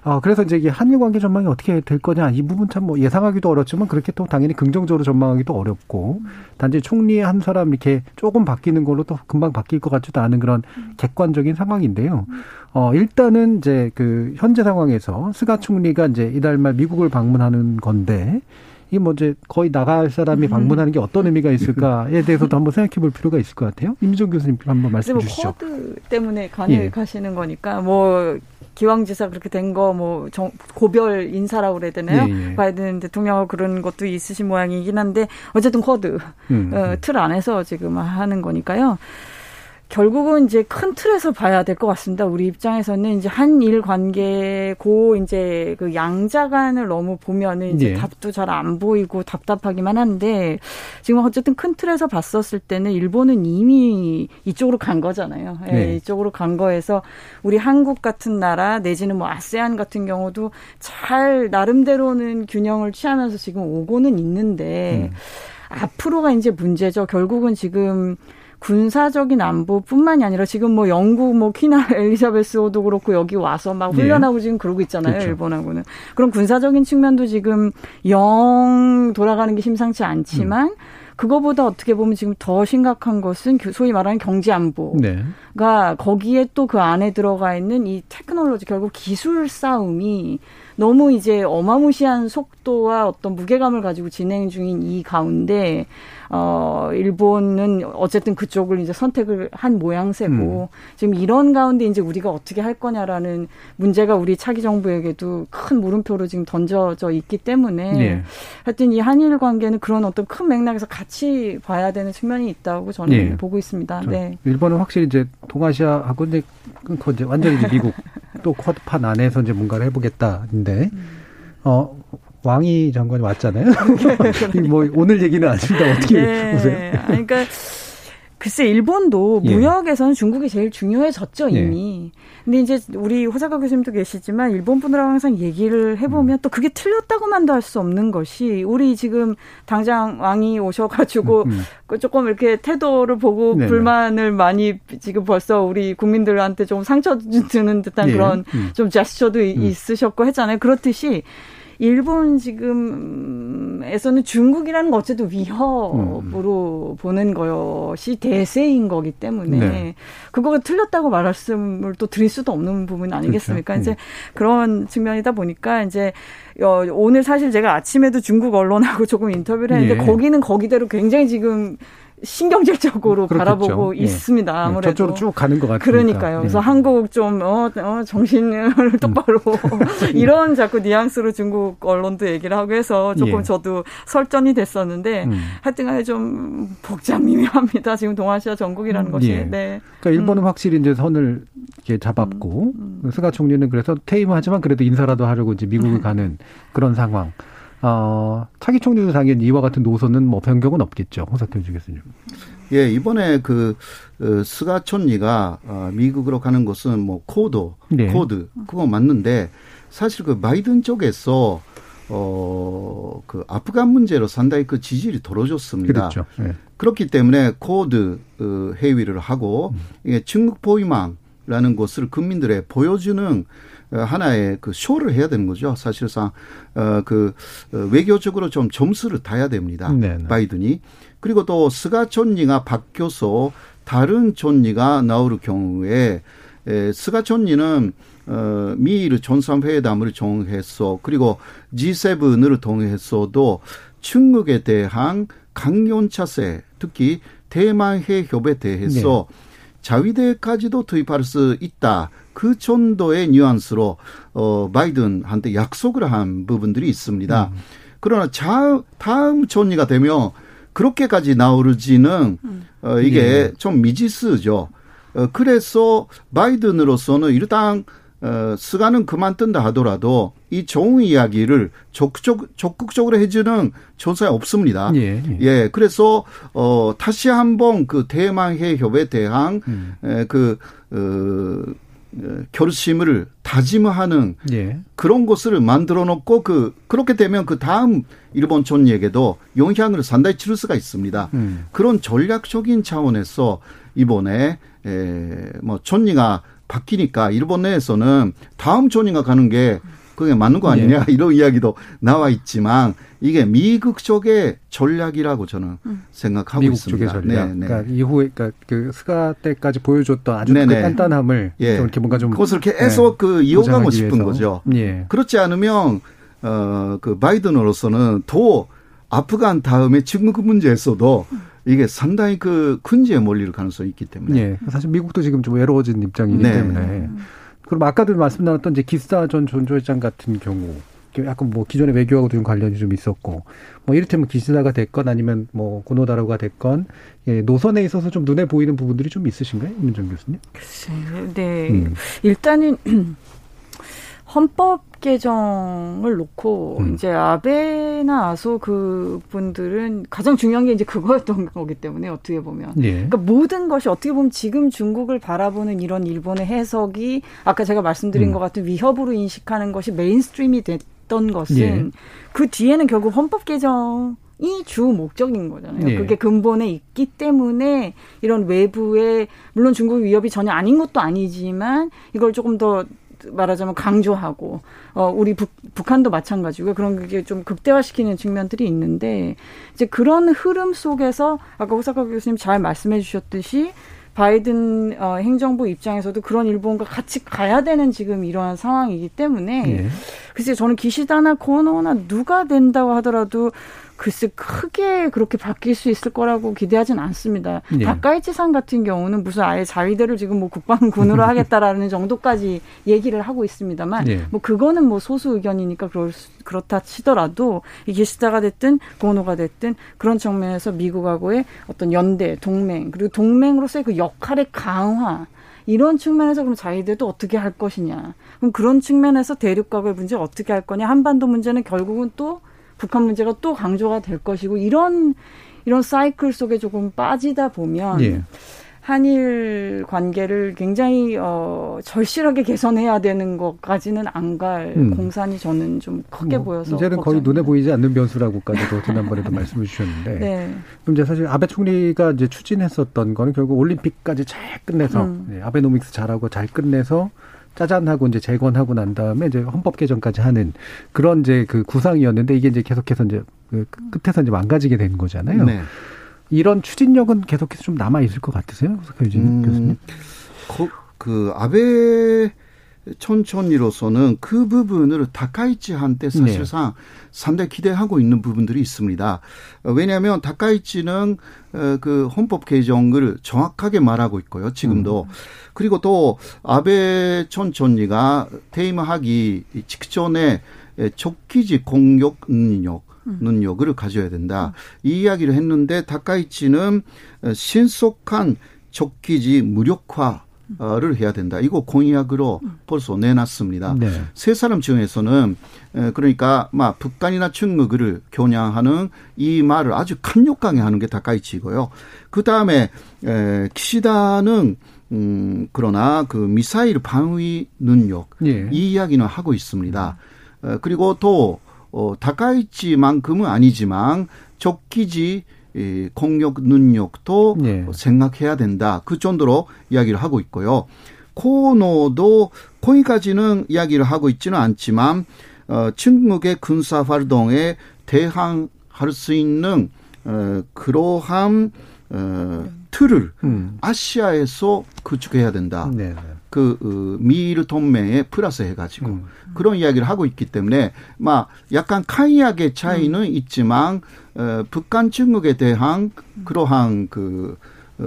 아, 그래서 이제 이게 한일 관계 전망이 어떻게 될 거냐, 이 부분 참 뭐 예상하기도 어렵지만 그렇게 또 당연히 긍정적으로 전망하기도 어렵고, 단지 총리의 한 사람 이렇게 조금 바뀌는 걸로 또 금방 바뀔 것 같지도 않은 그런 객관적인 상황인데요. 어, 일단은 이제 그 현재 상황에서 스가 총리가 이제 이달 말 미국을 방문하는 건데, 이게 뭐 이제 거의 나갈 사람이 방문하는 게 어떤 의미가 있을까에 대해서도 한번 생각해 볼 필요가 있을 것 같아요. 임은정 교수님 한번 말씀해 주시죠. 뭐 코드 때문에 간에 예. 가시는 거니까 뭐 기왕지사 그렇게 된 거 뭐 고별 인사라고 그래야 되나요? 예, 예. 바이든 대통령하고 그런 것도 있으신 모양이긴 한데 어쨌든 코드 음, 어, 음. 틀 안에서 지금 하는 거니까요. 결국은 이제 큰 틀에서 봐야 될 것 같습니다. 우리 입장에서는 이제 한일 관계 고 이제 그 양자간을 너무 보면은 이제 네. 답도 잘 안 보이고 답답하기만 한데, 지금 어쨌든 큰 틀에서 봤었을 때는 일본은 이미 이쪽으로 간 거잖아요. 네. 네, 이쪽으로 간 거에서 우리 한국 같은 나라 내지는 뭐 아세안 같은 경우도 잘 나름대로는 균형을 취하면서 지금 오고는 있는데 음. 앞으로가 이제 문제죠. 결국은 지금. 군사적인 안보뿐만이 아니라 지금 뭐 영국 뭐 퀸나 엘리자베스호도 그렇고 여기 와서 막 훈련하고 네. 지금 그러고 있잖아요. 그렇죠. 일본하고는. 그럼 군사적인 측면도 지금 영 돌아가는 게 심상치 않지만 음. 그거보다 어떻게 보면 지금 더 심각한 것은 소위 말하는 경제안보가 네. 거기에 또 그 안에 들어가 있는 이 테크놀로지, 결국 기술 싸움이 너무 이제 어마무시한 속도와 어떤 무게감을 가지고 진행 중인 이 가운데 어, 일본은 어쨌든 그쪽을 이제 선택을 한 모양새고, 음. 지금 이런 가운데 이제 우리가 어떻게 할 거냐라는 문제가 우리 차기 정부에게도 큰 물음표로 지금 던져져 있기 때문에, 네. 하여튼 이 한일 관계는 그런 어떤 큰 맥락에서 같이 봐야 되는 측면이 있다고 저는 네. 보고 있습니다. 네. 일본은 확실히 이제 동아시아하고 이제 완전히 이제 미국 또 쿼드판 안에서 이제 뭔가를 해보겠다인데, 음. 어, 왕이 장관이 왔잖아요. 뭐 오늘 얘기는 아닙니다. 어떻게 네. 보세요? 그러니까 글쎄 일본도 무역에서는 예. 중국이 제일 중요해졌죠 이미. 예. 근데 이제 우리 호사카 교수님도 계시지만 일본 분들하고 항상 얘기를 해보면 음. 또 그게 틀렸다고만도 할 수 없는 것이, 우리 지금 당장 왕이 오셔가지고 음, 음. 조금 이렇게 태도를 보고 네네. 불만을 많이 지금 벌써 우리 국민들한테 좀 상처 주는 듯한 예. 그런 음. 좀 제스처도 음. 있으셨고 했잖아요. 그렇듯이 일본 지금에서는 중국이라는 거 어쨌든 위협으로 음. 보는 것이 대세인 거기 때문에 네. 그거가 틀렸다고 말씀을 또 드릴 수도 없는 부분 아니겠습니까? 그렇죠. 이제 그런 측면이다 보니까 이제 오늘 사실 제가 아침에도 중국 언론하고 조금 인터뷰를 했는데 예. 거기는 거기대로 굉장히 지금 신경질적으로 그렇겠죠. 바라보고 예. 있습니다. 아무래도 저쪽으로 쭉 가는 것 같아요. 그러니까요. 예. 그래서 한국 좀 어, 어, 정신을 똑바로 이런 자꾸 뉘앙스로 중국 언론도 얘기를 하고 해서 조금 예. 저도 설전이 됐었는데 음. 하여튼간에 좀 복잡미묘합니다. 지금 동아시아 전국이라는 음, 것이. 예. 네. 그러니까 일본은 음. 확실히 이제 선을 이렇게 잡았고 음, 음. 스가 총리는 그래서 퇴임하지만 그래도 인사라도 하려고 이제 미국을 음. 가는 그런 상황. 어, 차기 총리도 당연히 이와 같은 노선은 뭐 변경은 없겠죠. 호사카 유지 교수님. 예, 이번에 그, 어, 스가 총리가, 어, 미국으로 가는 것은 뭐, 코드, 네. 코드, 그거 맞는데, 사실 그 바이든 쪽에서, 어, 그, 아프간 문제로 상당히 그 지지율이 떨어졌습니다. 그렇죠. 네. 그렇기 때문에 코드, 어, 회의를 하고, 음. 이게 중국 보위망라는 것을 국민들에 보여주는 하나의 그 쇼를 해야 되는 거죠. 사실상 어, 그 외교적으로 좀 점수를 타야 됩니다. 네네. 바이든이. 그리고 또 스가 총리가 바뀌어서 다른 총리가 나올 경우에 에, 스가 총리는 어, 미일 정상회담을 정했어. 그리고 지 세븐을 통했어도 중국에 대한 강경 차세, 특히 대만해 협에 대해서 네. 자위대까지도 투입할 수 있다. 그 정도의 뉘앙스로 어, 바이든한테 약속을 한 부분들이 있습니다. 음. 그러나 자, 다음 총리가 되면 그렇게까지 나오지는 음. 어, 이게 네. 좀 미지수죠. 어, 그래서 바이든으로서는 일단 어, 스가는 그만 뜬다 하더라도 이 좋은 이야기를 적극적, 적극적으로 해주는 조사가 없습니다. 예, 예. 예, 그래서 어, 다시 한번 그 대만 해협에 대한 음. 에, 그 어, 결심을 다짐하는 예. 그런 것을 만들어 놓고 그 그렇게 되면 그 다음 일본 총리에게도 영향을 상당히 칠 수가 있습니다. 음. 그런 전략적인 차원에서 이번에 에, 뭐 총리가 바뀌니까 일본 내에서는 다음 총리가 가는 게 그게 맞는 거 아니냐, 네. 이런 이야기도 나와 있지만 이게 미국 쪽의 전략이라고 저는 음. 생각하고 미국 있습니다. 미국 쪽의 전략. 네, 네. 그러니까 이후에 그러니까 그 스가 때까지 보여줬던 아주 그 간단함을 예. 좀 이렇게 뭔가 좀 그것을 계속 네. 그 이어가고 싶은 거죠. 예. 그렇지 않으면 어, 그 바이든으로서는 더 아프간 다음에 중국 문제에서도 이게 상당히 그 근지에 몰릴 가능성이 있기 때문에. 예. 사실 미국도 지금 좀 외로워진 입장이기 네. 때문에. 그럼 아까도 말씀 나눴던 이제 기시다 전 전조회장 같은 경우, 약간 뭐 기존의 외교하고 좀 관련이 좀 있었고, 뭐 이를테면 기시다가 됐건 아니면 뭐 고노타로가 됐건, 예, 노선에 있어서 좀 눈에 보이는 부분들이 좀 있으신가요, 임은정 교수님? 글쎄요. 네. 음. 일단은 헌법 개정을 놓고 음. 이제 아베나 아소 그분들은 가장 중요한 게 이제 그거였던 거기 때문에 어떻게 보면 예. 그러니까 모든 것이 어떻게 보면 지금 중국을 바라보는 이런 일본의 해석이 아까 제가 말씀드린 음. 것 같은 위협으로 인식하는 것이 메인스트림이 됐던 것은 예. 그 뒤에는 결국 헌법 개정 이 주 목적인 거잖아요. 예. 그게 근본에 있기 때문에 이런 외부의 물론 중국 위협이 전혀 아닌 것도 아니지만 이걸 조금 더 말하자면 강조하고 어 우리 북, 북한도 마찬가지고요. 그런 게 좀 극대화시키는 측면들이 있는데 이제 그런 흐름 속에서 아까 호사카 교수님 잘 말씀해 주셨듯이 바이든 어, 행정부 입장에서도 그런 일본과 같이 가야 되는 지금 이러한 상황이기 때문에 예. 글쎄 저는 기시다나 코노나 누가 된다고 하더라도 글쎄 크게 그렇게 바뀔 수 있을 거라고 기대하진 않습니다. 예. 다카이치상 같은 경우는 무슨 아예 자위대를 지금 뭐 국방군으로 하겠다라는 정도까지 얘기를 하고 있습니다만 예. 뭐 그거는 뭐 소수 의견이니까 그럴 수, 그렇다 치더라도 이 기시다가 됐든 고노가 됐든 그런 측면에서 미국하고의 어떤 연대, 동맹 그리고 동맹으로서의 그 역할의 강화 이런 측면에서 그럼 자위대도 어떻게 할 것이냐 그럼 그런 측면에서 대륙과의 문제 어떻게 할 거냐 한반도 문제는 결국은 또 북한 문제가 또 강조가 될 것이고 이런 이런 사이클 속에 조금 빠지다 보면 예. 한일 관계를 굉장히 어, 절실하게 개선해야 되는 것까지는 안 갈 음. 공산이 저는 좀 크게 뭐, 보여서 이제는 걱정입니다. 거의 눈에 보이지 않는 변수라고까지도 지난번에도 말씀을 주셨는데 네. 그럼 이제 사실 아베 총리가 이제 추진했었던 거는 결국 올림픽까지 잘 끝내서 음. 네, 아베노믹스 잘하고 잘 끝내서 짜잔하고 이제 재건하고 난 다음에 이제 헌법 개정까지 하는 그런 이제 그 구상이었는데 이게 이제 계속해서 이제 그 끝에서 이제 망가지게 된 거잖아요. 네. 이런 추진력은 계속해서 좀 남아 있을 것 같으세요, 호사카 유지 음, 교수님? 그, 그 아베 촌촌이로서는 그 부분을 다카이치한테 사실상 네. 상당히 기대하고 있는 부분들이 있습니다. 왜냐하면 다카이치는 그 헌법 개정을 정확하게 말하고 있고요. 지금도. 음. 그리고 또 아베 촌촌이가 퇴임하기 직전에 적기지 공격 능력, 능력을 가져야 된다. 음. 이 이야기를 했는데 다카이치는 신속한 적기지 무력화 를 해야 된다. 이거 공약으로 벌써 내놨습니다. 네. 세 사람 중에서는 그러니까 막 북한이나 중국을 겨냥하는 이 말을 아주 강력하게 하는 게 다카이치고요. 그다음에 기시다는 음 그러나 그 미사일 방위 능력 네. 이 이야기는 하고 있습니다. 그리고 또 다카이치만큼은 아니지만 적기지 이 공격 능력도 네. 생각해야 된다. 그 정도로 이야기를 하고 있고요. 코노도 거기까지는 이야기를 하고 있지는 않지만 어, 중국의 군사 활동에 대항할 수 있는 어, 그러한 어, 틀을 음. 아시아에서 구축해야 된다. 네. 그 어, 미일 동맹에 플러스 해가지고 음. 그런 이야기를 하고 있기 때문에 막 약간 간략의 차이는 음. 있지만 어, 북한 중국에 대한 그러한 그 어,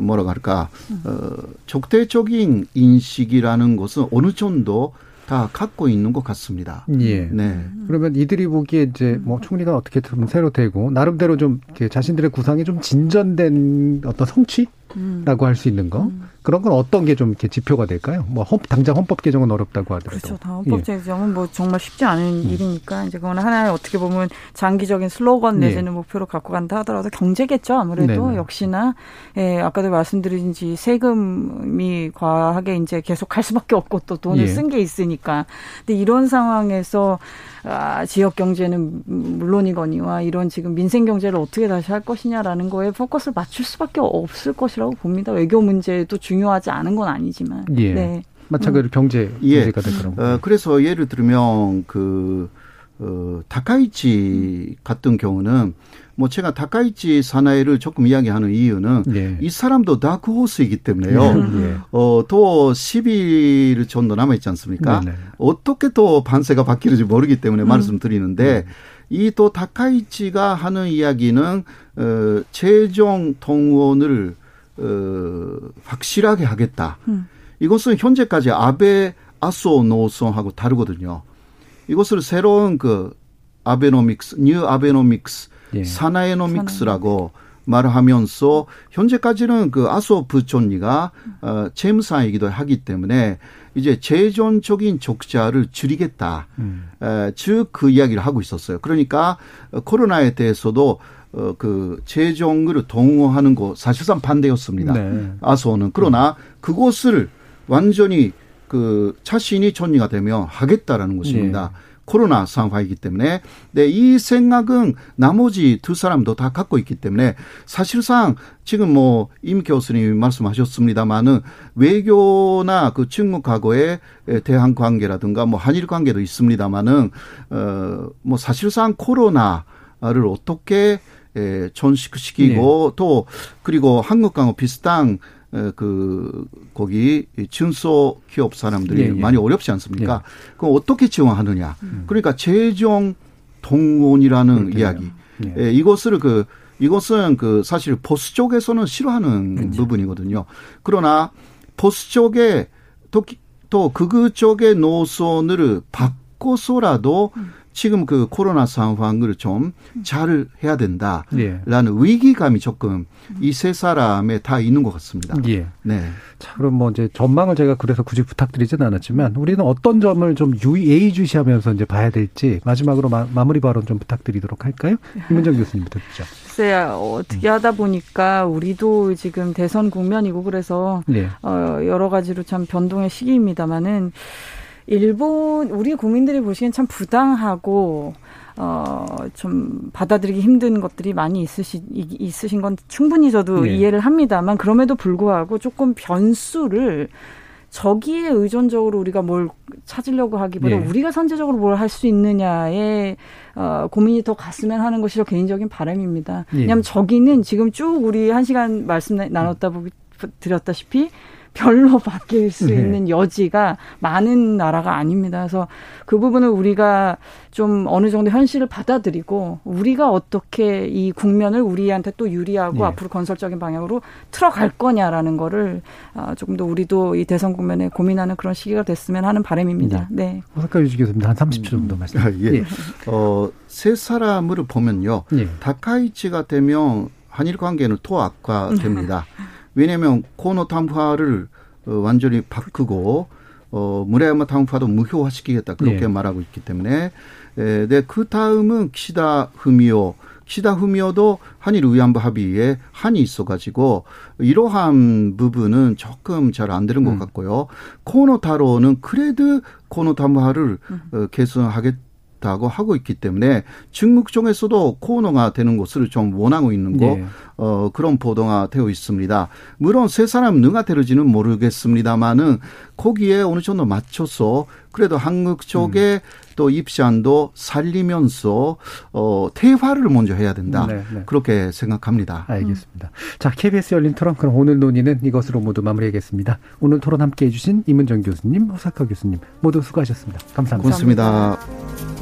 뭐라고 할까 어, 적대적인 인식이라는 것은 어느 정도 다 갖고 있는 것 같습니다. 예. 네. 그러면 이들이 보기에 이제 뭐 총리가 어떻게 좀 새로 되고 나름대로 좀 이렇게 자신들의 구상이 좀 진전된 어떤 성취라고 할 수 있는 거. 그런 건 어떤 게 좀 이렇게 지표가 될까요? 뭐 헌, 당장 헌법 개정은 어렵다고 하더라도. 그렇죠. 헌법 개정은 예. 뭐 정말 쉽지 않은 음. 일이니까 이제 그건 하나의 어떻게 보면 장기적인 슬로건 내지는 예. 목표로 갖고 간다 하더라도 경제겠죠. 아무래도 네네. 역시나 예, 아까도 말씀드린지 세금이 과하게 이제 계속 할 수밖에 없고 또 돈을 예. 쓴 게 있으니까. 근데 이런 상황에서 아, 지역 경제는 물론이거니와 이런 지금 민생 경제를 어떻게 다시 할 것이냐라는 거에 포커스를 맞출 수밖에 없을 것이라고 봅니다. 외교 문제도 중요하지 않은 건 아니지만. 예. 네. 마찬가지로 음. 경제 문제가 될 그런 거. 예. 어, 그래서 예를 들면 그 어, 다카이치 같은 경우는 뭐 제가 다카이치 사나이를 조금 이야기하는 이유는 예. 이 사람도 다크호스이기 때문에요. 예. 어, 또 십 일 정도 남아있지 않습니까? 네네. 어떻게 또 반세가 바뀔지 모르기 때문에 음. 말씀드리는데 음. 이 또 다카이치가 하는 이야기는 어, 최종 통원을 어, 확실하게 하겠다. 음. 이것은 현재까지 아베, 아소 노선하고 다르거든요. 이것을 새로운 그 아베노믹스, 뉴 아베노믹스, 예. 사나이노믹스라고 말하면서 현재까지는 그 아소 부총리가 어, 재무상이기도 하기 때문에 이제 재정적인 적자를 줄이겠다. 음. 즉 그 이야기를 하고 있었어요. 그러니까 코로나에 대해서도 어, 그 재정을 동원하는 거 사실상 반대였습니다. 네. 아소는 그러나 음. 그것을 완전히 그 자신이 총리가 되면 하겠다라는 것입니다. 예. 코로나 상황이기 때문에 네, 이 생각은 나머지 두 사람도 다 갖고 있기 때문에 사실상 지금 뭐 임 교수님이 말씀하셨습니다만은 외교나 그 중국하고의 대한 관계라든가 뭐 한일 관계도 있습니다만은 어, 뭐 사실상 코로나를 어떻게 예, 전식시키고 네. 또 그리고 한국과는 비슷한 그 거기 중소 기업 사람들이 예, 예. 많이 어렵지 않습니까? 예. 그럼 어떻게 지원하느냐? 음. 그러니까 재정 동원이라는 그렇군요. 이야기. 예. 예, 이것을 그 이것은 그 사실 보수 쪽에서는 싫어하는 그렇죠. 부분이거든요. 그러나 보수 쪽에 또, 또 극우 쪽의 노선을 바꿔서라도 음. 지금 그 코로나 상황을 좀 잘 해야 된다라는 예. 위기감이 조금 이 세 사람에 다 있는 것 같습니다. 예. 네. 자, 그럼 뭐 이제 전망을 제가 그래서 굳이 부탁드리진 않았지만 우리는 어떤 점을 좀 예의주시하면서 이제 봐야 될지 마지막으로 마, 마무리 발언 좀 부탁드리도록 할까요? 임은정 교수님부터 듣죠. 글쎄 어떻게 하다 보니까 우리도 지금 대선 국면이고 그래서 예. 어, 여러 가지로 참 변동의 시기입니다만은. 일본 우리 국민들이 보시기엔 참 부당하고 어, 좀 받아들이기 힘든 것들이 많이 있으시, 있으신 건 충분히 저도 네. 이해를 합니다만 그럼에도 불구하고 조금 변수를 저기에 의존적으로 우리가 뭘 찾으려고 하기보다 네. 우리가 선제적으로 뭘 할 수 있느냐에 어, 고민이 더 갔으면 하는 것이 저 개인적인 바람입니다. 네. 왜냐하면 저기는 지금 쭉 우리 한 시간 말씀 나눴다 보기 드렸다시피 별로 바뀔 수 네. 있는 여지가 많은 나라가 아닙니다. 그래서 그 부분을 우리가 좀 어느 정도 현실을 받아들이고 우리가 어떻게 이 국면을 우리한테 또 유리하고 네. 앞으로 건설적인 방향으로 틀어갈 거냐라는 거를 조금 더 우리도 이 대선 국면에 고민하는 그런 시기가 됐으면 하는 바람입니다. 네. 호사카 유지 교수님 한 삼십 초 정도 말씀. 음, 예. 예. 어, 세 사람을 보면요. 예. 다카이치가 되면 한일 관계는 더 악화됩니다. 왜냐하면 코노 탐화를 어, 완전히 바꾸고 어, 무라야마 탐화도 무효화시키겠다 그렇게 네. 말하고 있기 때문에 에, 네, 그 다음은 기시다 후미오 기시다 후미오도 한일 위안부 합의에 한이 있어가지고 이러한 부분은 조금 잘 안 되는 것 음. 같고요. 고노타로는 그래도 코노 탐화를 음. 어, 개선하겠다. 하고 하고 있기 때문에 중국 쪽에서도 코너가 되는 것을 좀 원하고 있는 거 네. 어, 그런 보도가 되어 있습니다. 물론 세 사람 누가 될지는 모르겠습니다만은 거기에 어느 정도 맞춰서 그래도 한국 쪽에 음. 또 입시안도 살리면서 어, 대화를 먼저 해야 된다. 네, 네. 그렇게 생각합니다. 알겠습니다. 음. 자, 케이비에스 열린 토론 그럼 오늘 논의는 이것으로 모두 마무리하겠습니다. 오늘 토론 함께해 주신 임은정 교수님, 호사카 교수님 모두 수고하셨습니다. 감사합니다. 고맙습니다. 감사합니다.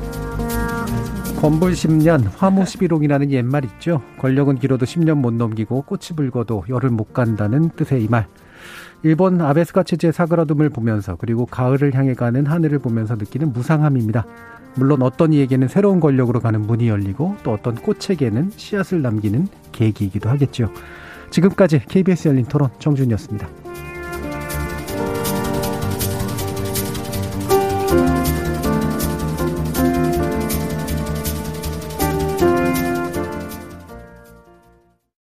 건불 십 년 화무 십일 홍이라는 옛말 있죠. 권력은 길어도 십 년 못 넘기고 꽃이 붉어도 열흘 못 간다는 뜻의 이 말. 일본 아베 스가 체제의 사그라듦을 보면서 그리고 가을을 향해 가는 하늘을 보면서 느끼는 무상함입니다. 물론 어떤 이에게는 새로운 권력으로 가는 문이 열리고 또 어떤 꽃에게는 씨앗을 남기는 계기이기도 하겠죠. 지금까지 케이비에스 열린 토론 정준이었습니다.